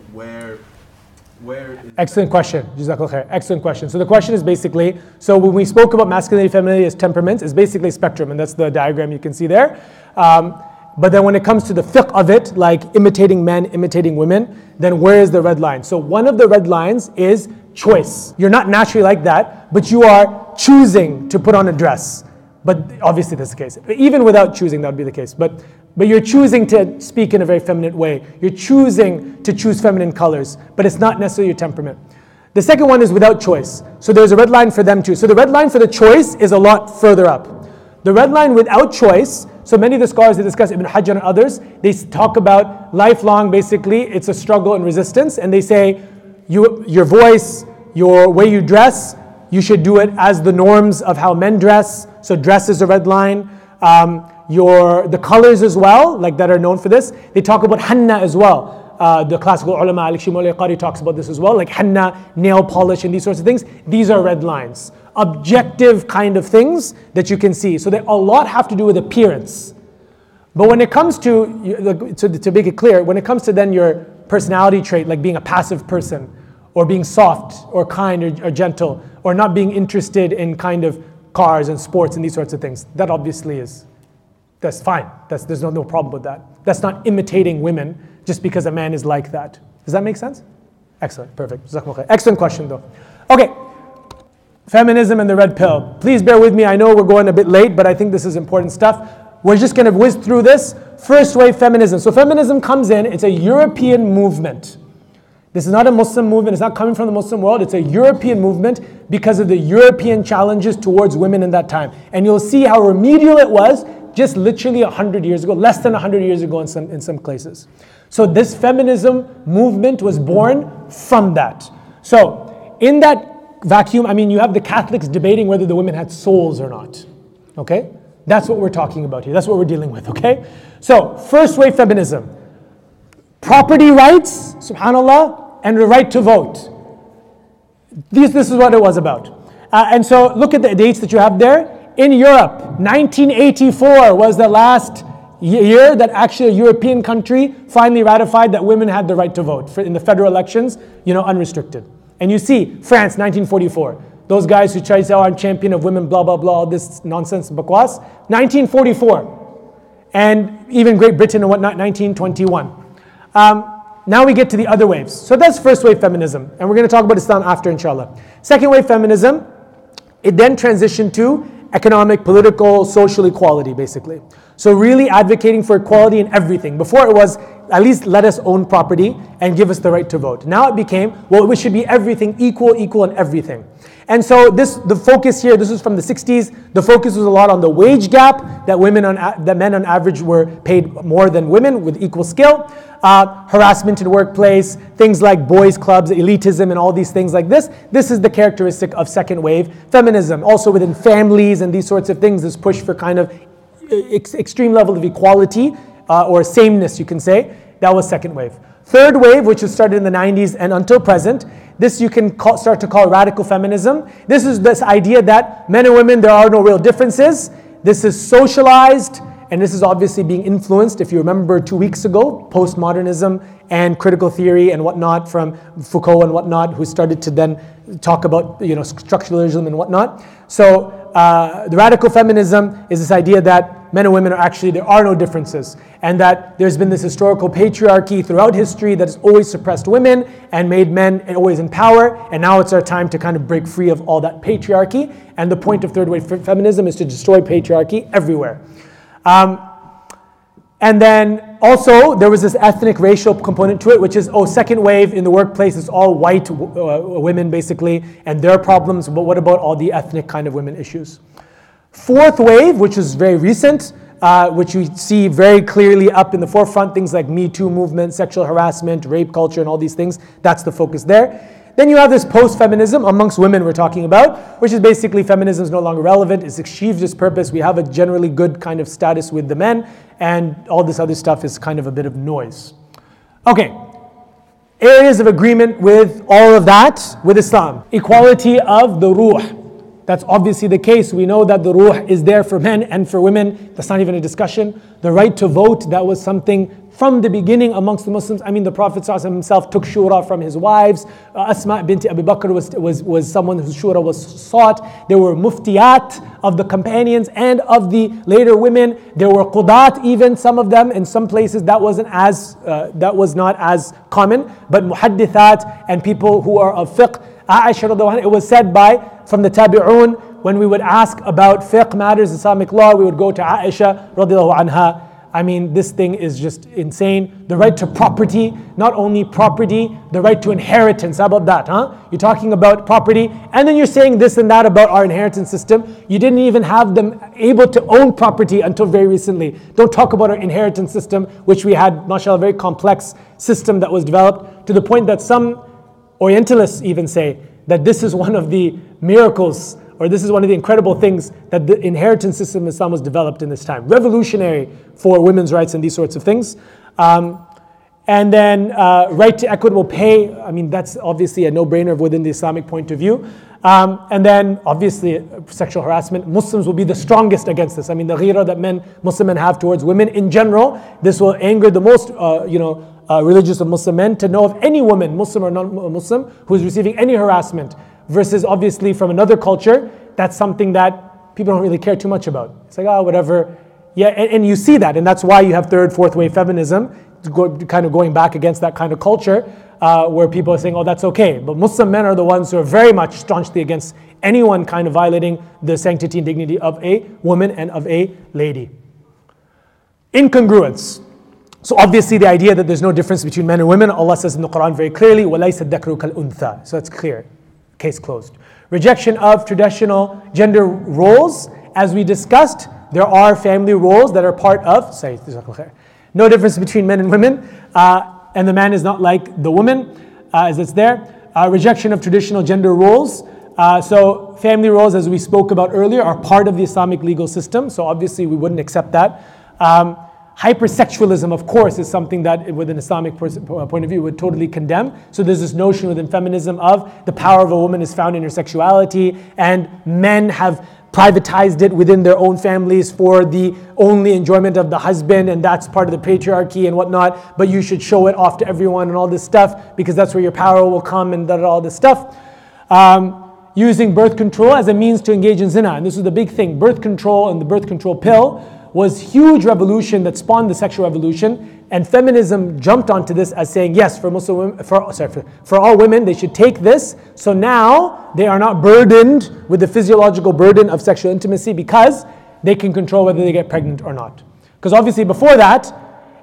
Excellent question. JazakAllah khair. Excellent question. So the question is basically, so when we spoke about masculinity, femininity as temperaments, it's basically a spectrum, and that's the diagram you can see there. But then when it comes to the fiqh of it, like imitating men, imitating women, then where is the red line? So one of the red lines is choice. You're not naturally like that, but you are choosing to put on a dress. But obviously that's the case. Even without choosing, that would be the case. But you're choosing to speak in a very feminine way. You're choosing to choose feminine colors, but it's not necessarily your temperament. The second one is without choice. So there's a red line for them too. So the red line for the choice is a lot further up. The red line without choice, so many of the scholars that discuss Ibn Hajar and others, they talk about lifelong, basically, it's a struggle and resistance. And they say, your voice, your way you dress, you should do it as the norms of how men dress. So dress is a red line. The colors as well, like that are known for this. They talk about henna as well. The classical ulama, Al-Shimul Al-Qari, talks about this as well, like henna, nail polish, and these sorts of things. These are red lines, objective kind of things that you can see. So they a lot have to do with appearance. But when it comes to make it clear, when it comes to then your personality trait, like being a passive person, or being soft, or kind, or gentle, or not being interested in kind of cars and sports and these sorts of things. That obviously is, that's fine. There's no problem with that. That's not imitating women just because a man is like that. Does that make sense? Excellent, perfect. Zakmu Khiran. Excellent question though. Okay, feminism and the red pill. Please bear with me, I know we're going a bit late, but I think this is important stuff. We're just gonna whiz through this. First wave feminism. So feminism comes in, it's a European movement. This is not a Muslim movement, it's not coming from the Muslim world, it's a European movement because of the European challenges towards women in that time. And you'll see how remedial it was just literally 100 years ago, less than 100 years ago in some places. So this feminism movement was born from that. So in that vacuum, I mean, you have the Catholics debating whether the women had souls or not, okay? That's what we're talking about here, that's what we're dealing with, okay? So first wave feminism. Property rights, subhanAllah, and the right to vote. This is what it was about. And so look at the dates that you have there. In Europe, 1984 was the last year that actually a European country finally ratified that women had the right to vote in the federal elections, unrestricted. And you see, France, 1944. Those guys who try to say, I'm champion of women, blah, blah, blah, all this nonsense, bakwas. 1944. And even Great Britain and whatnot, 1921. Now we get to the other waves. So that's first wave feminism. And we're going to talk about Islam after, inshallah. Second wave feminism, it then transitioned to economic, political, social equality, basically. So really advocating for equality in everything. Before it was, at least let us own property and give us the right to vote. Now it became, well, we should be everything, equal in everything. And so the focus here, this was from the 60s, the focus was a lot on the wage gap, that men on average were paid more than women with equal skill, harassment in workplace, things like boys' clubs, elitism, and all these things like this. This is the characteristic of second wave feminism. Also within families and these sorts of things, this push for kind of extreme level of equality or sameness, you can say. That was second wave. Third wave, which was started in the 90s and until present, this you can start to call radical feminism. This is this idea that men and women, there are no real differences. This is socialized, and this is obviously being influenced, if you remember 2 weeks ago, postmodernism and critical theory and whatnot from Foucault and whatnot, who started to then talk about structuralism and whatnot. So the radical feminism is this idea that men and women are actually, there are no differences, and that there's been this historical patriarchy throughout history that has always suppressed women and made men always in power, and now it's our time to kind of break free of all that patriarchy. And the point of third wave feminism is to destroy patriarchy everywhere. And then also there was this ethnic racial component to it, which is, second wave in the workplace is all white women basically and their problems, but what about all the ethnic kind of women issues? Fourth wave, which is very recent, which you see very clearly up in the forefront, things like Me Too movement, sexual harassment, rape culture, and all these things, that's the focus there. Then you have this post-feminism amongst women we're talking about, which is basically feminism is no longer relevant, it's achieved its purpose, we have a generally good kind of status with the men, and all this other stuff is kind of a bit of noise. Okay, areas of agreement with all of that, with Islam. Equality of the ruh. That's obviously the case. We know that the ruh is there for men and for women. That's not even a discussion. The right to vote, that was something from the beginning amongst the Muslims. I mean, the Prophet ﷺ himself took shura from his wives. Asma binti Abi Bakr was someone whose shura was sought. There were muftiyat of the companions and of the later women. There were qudat, even some of them. In some places that was not as common. But muhadithat and people who are of fiqh. Aisha, it was said from the Tabi'un, when we would ask about fiqh matters, Islamic law, we would go to Aisha radiallahu anha. I mean, this thing is just insane. The right to property, not only property, the right to inheritance. How about that, huh? You're talking about property, and then you're saying this and that about our inheritance system. You didn't even have them able to own property until very recently. Don't talk about our inheritance system, which we had, mashallah, a very complex system that was developed, to the point that some Orientalists even say that this is one of the miracles, or this is one of the incredible things, that the inheritance system in Islam was developed in this time. Revolutionary for women's rights and these sorts of things. And then right to equitable pay. I mean, that's obviously a no-brainer within the Islamic point of view. And then obviously sexual harassment. Muslims will be the strongest against this. I mean, the ghira that Muslim men have towards women in general, this will anger the most, religious of Muslim men, to know of any woman, Muslim or non-Muslim, who is receiving any harassment, versus obviously from another culture, that's something that people don't really care too much about. It's like, whatever. Yeah, and you see that, and that's why you have third, fourth wave feminism, kind of going back against that kind of culture, where people are saying, that's okay. But Muslim men are the ones who are very much staunchly against anyone kind of violating the sanctity and dignity of a woman and of a lady. Incongruence. So obviously the idea that there's no difference between men and women, Allah says in the Quran very clearly, وَلَيْسَ الذَّكْرُ كَالْأُنْثَى. So that's clear. Case closed. Rejection of traditional gender roles. As we discussed, there are family roles that are part of, no difference between men and women, and the man is not like the woman, as it's there. Rejection of traditional gender roles. So family roles, as we spoke about earlier, are part of the Islamic legal system, so obviously we wouldn't accept that. Hypersexualism, of course, is something that, with an Islamic point of view, would totally condemn. So there's this notion within feminism of the power of a woman is found in her sexuality, and men have privatized it within their own families for the only enjoyment of the husband, and that's part of the patriarchy and whatnot, but you should show it off to everyone and all this stuff because that's where your power will come and all this stuff. Using birth control as a means to engage in zina, and this was the big thing. Birth control and the birth control pill was huge revolution that spawned the sexual revolution, and feminism jumped onto this as saying, yes, for all women, they should take this. So now they are not burdened with the physiological burden of sexual intimacy because they can control whether they get pregnant or not. Because obviously before that,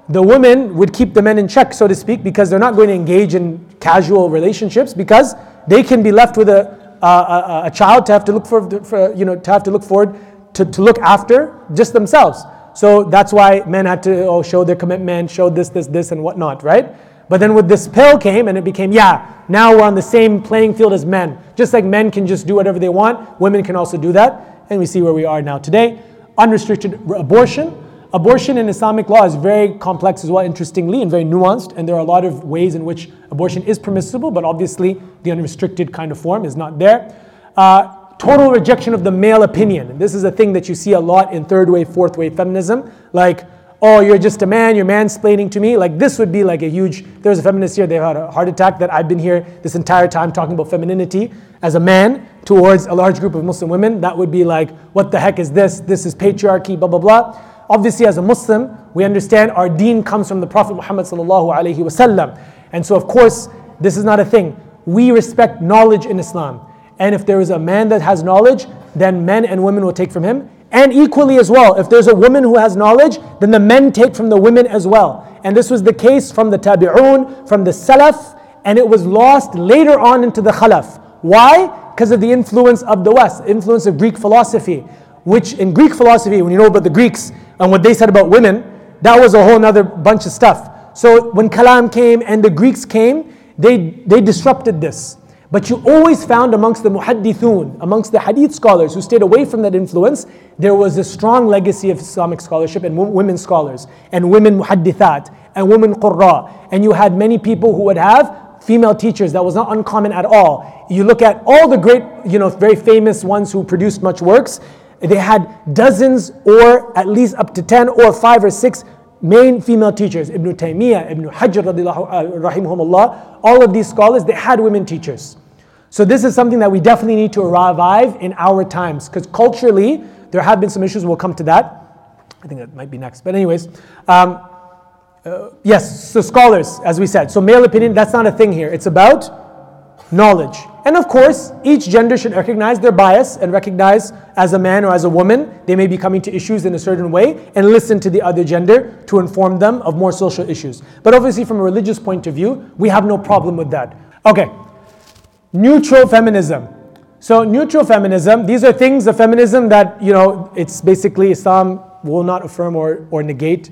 the women would keep the men in check, so to speak, because they're not going to engage in casual relationships because they can be left with a child to have to look forward to, to look after just themselves. So that's why men had to show their commitment, show this and whatnot, right? But then with this pill came and it became, now we're on the same playing field as men. Just like men can just do whatever they want, women can also do that. And we see where we are now today. Unrestricted abortion. Abortion in Islamic law is very complex as well, interestingly, and very nuanced. And there are a lot of ways in which abortion is permissible, but obviously the unrestricted kind of form is not there. Total rejection of the male opinion. And this is a thing that you see a lot in third wave, fourth wave feminism. Like, oh, you're just a man, you're mansplaining to me. Like, this would be like a huge, there's a feminist here, they had a heart attack that I've been here this entire time talking about femininity as a man towards a large group of Muslim women. That would be like, what the heck is this? This is patriarchy, blah, blah, blah. Obviously, as a Muslim, we understand our deen comes from the Prophet Muhammad Sallallahu Alaihi Wasallam. And so, of course, this is not a thing. We respect knowledge in Islam. And if there is a man that has knowledge, then men and women will take from him. And equally as well, if there's a woman who has knowledge, then the men take from the women as well. And this was the case from the Tabi'un, from the Salaf, and it was lost later on into the Khalaf. Why? Because of the influence of the West, influence of Greek philosophy. Which in Greek philosophy, when you know about the Greeks and what they said about women, that was a whole other bunch of stuff. So when Kalam came and the Greeks came, they disrupted this. But you always found amongst the muhadithun, amongst the hadith scholars who stayed away from that influence, there was a strong legacy of Islamic scholarship and women scholars, and women muhadithat, and women qurra. And you had many people who would have female teachers. That was not uncommon at all. You look at all the great, very famous ones who produced much works, they had dozens or at least up to 10 or 5 or 6 main female teachers. Ibn Taymiyyah, Ibn Hajar rahimahumullah, all of these scholars, they had women teachers. So this is something that we definitely need to revive in our times, because culturally there have been some issues. We'll come to that. I think that might be next. But anyways, yes, so scholars, as we said. So male opinion, that's not a thing here. It's about knowledge. And of course, each gender should recognize their bias and recognize as a man or as a woman, they may be coming to issues in a certain way and listen to the other gender to inform them of more social issues. But obviously from a religious point of view, we have no problem with that. Okay, neutral feminism. So neutral feminism, these are things of feminism that, it's basically Islam will not affirm or negate.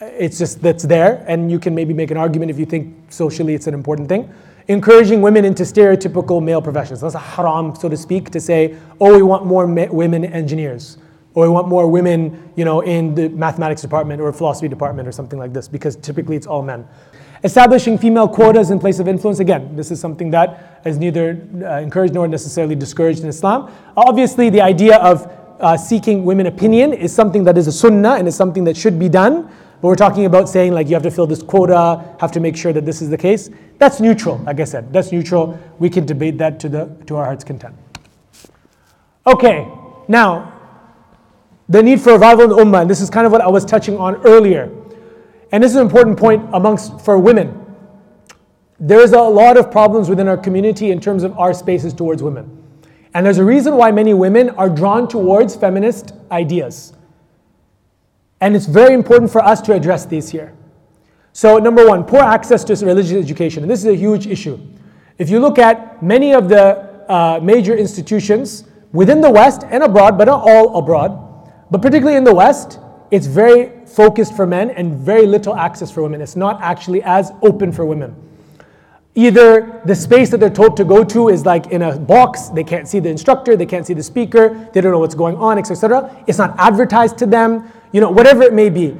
It's just that's there, and you can maybe make an argument if you think socially it's an important thing. Encouraging women into stereotypical male professions. That's a haram, so to speak, to say, oh, we want more women engineers, or we want more women, in the mathematics department or philosophy department or something like this, because typically it's all men. Establishing female quotas in place of influence. Again, this is something that is neither encouraged nor necessarily discouraged in Islam. Obviously, the idea of seeking women opinion is something that is a sunnah and is something that should be done. But we're talking about saying like you have to fill this quota, have to make sure that this is the case. That's neutral, like I said. That's neutral. We can debate that to our heart's content. Okay, now the need for revival in the ummah. And this is kind of what I was touching on earlier. And this is an important point for women. There is a lot of problems within our community in terms of our spaces towards women. And there's a reason why many women are drawn towards feminist ideas. And it's very important for us to address these here. So number one, poor access to religious education. And this is a huge issue. If you look at many of the major institutions within the West and abroad, but not all abroad, but particularly in the West, it's very focused for men and very little access for women. It's not actually as open for women. Either the space that they're told to go to is like in a box, they can't see the instructor, they can't see the speaker, they don't know what's going on, etc. It's not advertised to them. Whatever it may be,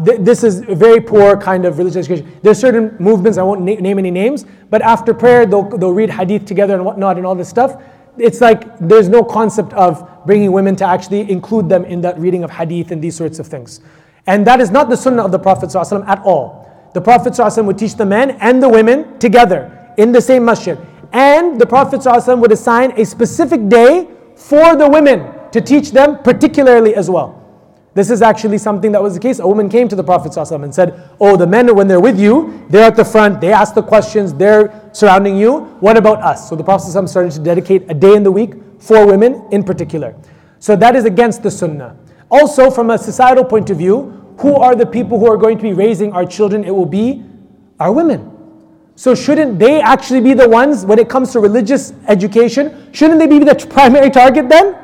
This is a very poor kind of religious education. There's certain movements, I won't name any names, but after prayer they'll read hadith together and whatnot and all this stuff. It's like there's no concept of bringing women to actually include them in that reading of hadith and these sorts of things. And that is not the sunnah of the Prophet ﷺ at all. The Prophet ﷺ would teach the men and the women together in the same masjid. And the Prophet ﷺ would assign a specific day for the women to teach them particularly as well. This is actually something that was the case. A woman came to the Prophet ﷺ and said, "Oh, the men, when they're with you, they're at the front, they ask the questions, they're surrounding you. What about us?" So the Prophet ﷺ started to dedicate a day in the week for women in particular. So that is against the sunnah. Also, from a societal point of view, who are the people who are going to be raising our children? It will be our women. So shouldn't they actually be the ones, when it comes to religious education, shouldn't they be the primary target then?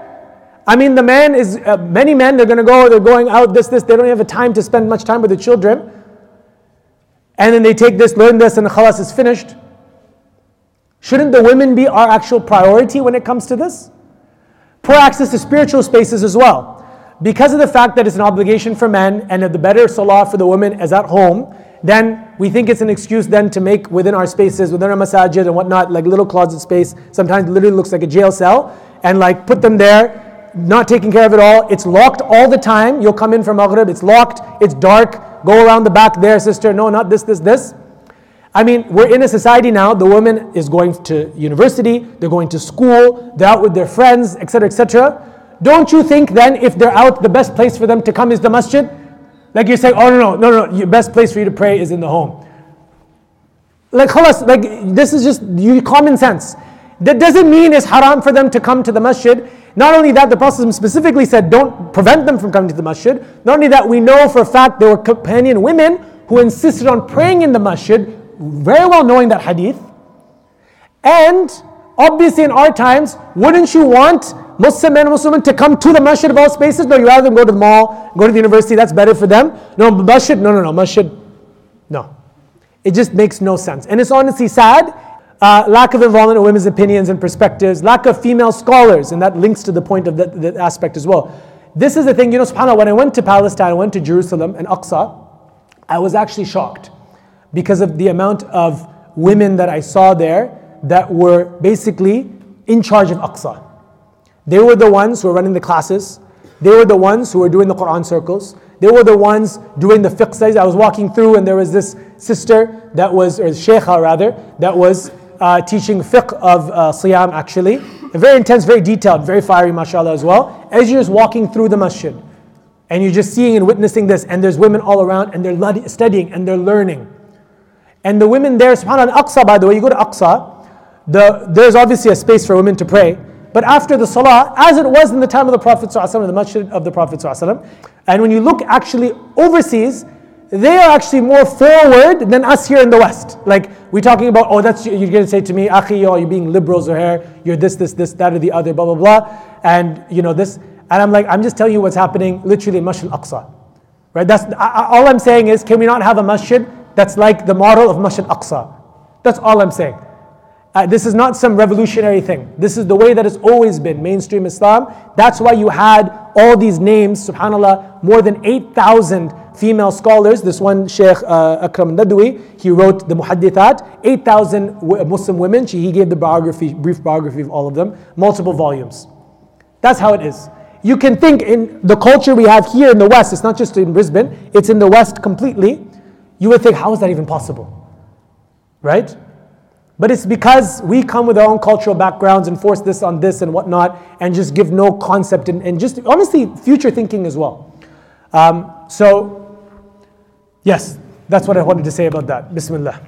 I mean, the man is, many men, they're going out, this, they don't have a time to spend much time with the children. And then they take this, learn this, and khalas is finished. Shouldn't the women be our actual priority when it comes to this? Poor access to spiritual spaces as well. Because of the fact that it's an obligation for men and that the better salah for the women is at home, then we think it's an excuse then to make within our spaces, within our masajid and whatnot, like little closet space, sometimes literally looks like a jail cell, and like put them there, not taking care of it all. It's locked all the time. You'll come in from Maghrib, it's locked, it's dark, go around the back there, sister, no, not this. I mean, we're in a society now, the woman is going to university, they're going to school, they're out with their friends, etc., etc. Don't you think then, if they're out, the best place for them to come is the masjid? Like you say, oh no, your best place for you to pray is in the home. Like khalas, like this is just common sense. That doesn't mean it's haram for them to come to the masjid. Not only that, the Prophet specifically said, don't prevent them from coming to the masjid. Not only that, we know for a fact there were companion women who insisted on praying in the masjid, very well knowing that hadith. And obviously in our times, wouldn't you want Muslim men and Muslims to come to the masjid of all spaces? No, you rather than go to the mall, go to the university, that's better for them. No, masjid, no, masjid, no. It just makes no sense. And it's honestly sad, lack of involvement of women's opinions and perspectives, lack of female scholars, and that links to the point of that aspect as well. This is the thing, subhanAllah, when I went to Palestine, I went to Jerusalem and Aqsa, I was actually shocked because of the amount of women that I saw there that were basically in charge of Aqsa. They were the ones who were running the classes. They were the ones who were doing the Quran circles. They were the ones doing the fiqh studies. I was walking through and there was this sister that was teaching fiqh of Siyam actually. And very intense, very detailed, very fiery mashallah as well. As you're just walking through the masjid and you're just seeing and witnessing this, and there's women all around and they're studying and they're learning. And the women there, subhanAllah, Aqsa by the way, you go to Aqsa, there's obviously a space for women to pray. But after the salah, as it was in the time of the Prophet ﷺ, in the masjid of the Prophet ﷺ, and when you look actually overseas, they are actually more forward than us here in the West. Like, we're talking about, oh, that's, you're going to say to me, akhi, oh, you're being liberals or here, you're this, that or the other, blah, blah, blah. And, this. And I'm like, I'm just telling you what's happening literally in Masjid Al-Aqsa. Right? All I'm saying is, can we not have a masjid that's like the model of Masjid Al-Aqsa? That's all I'm saying. This is not some revolutionary thing. This is the way that it's always been, mainstream Islam. That's why you had all these names, subhanAllah, more than 8,000 female scholars. This one, Sheikh Akram Nadwi, he wrote the muhadithat. 8,000 Muslim women, he gave the brief biography of all of them, multiple volumes. That's how it is. You can think in the culture we have here in the West, it's not just in Brisbane, it's in the West completely. You would think, how is that even possible? Right? But it's because we come with our own cultural backgrounds and force this on this and whatnot and just give no concept and just honestly future thinking as well. So, yes, that's what I wanted to say about that. Bismillah.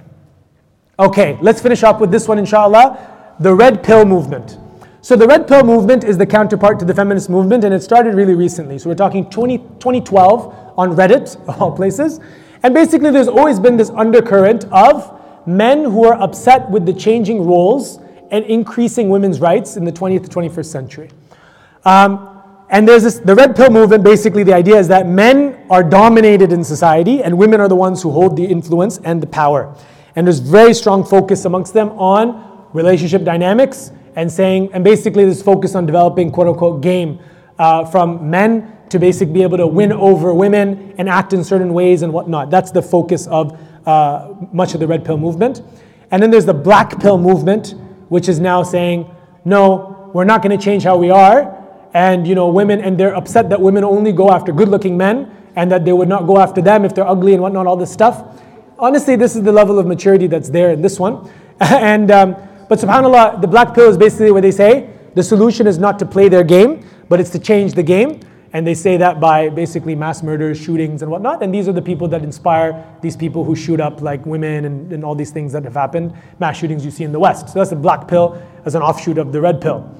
Okay, let's finish up with this one inshallah. The red pill movement. So the red pill movement is the counterpart to the feminist movement and it started really recently. So we're talking 2012 on Reddit, of all places. And basically there's always been this undercurrent of men who are upset with the changing roles and increasing women's rights in the 20th to 21st century. And there's the red pill movement, basically the idea is that men are dominated in society and women are the ones who hold the influence and the power. And there's very strong focus amongst them on relationship dynamics and basically this focus on developing quote unquote game from men to basically be able to win over women and act in certain ways and whatnot. That's the focus of much of the red pill movement. And then there's the black pill movement, which is now saying, no, we're not going to change how we are. And you know, women, and they're upset that women only go after good-looking men and that they would not go after them if they're ugly and whatnot, all this stuff. Honestly, this is the level of maturity that's there in this one. And but subhanAllah, the black pill is basically where they say the solution is not to play their game, but it's to change the game. And they say that by basically mass murders, shootings and whatnot. And these are the people that inspire these people who shoot up like women and all these things that have happened, mass shootings you see in the West. So that's the black pill as an offshoot of the red pill.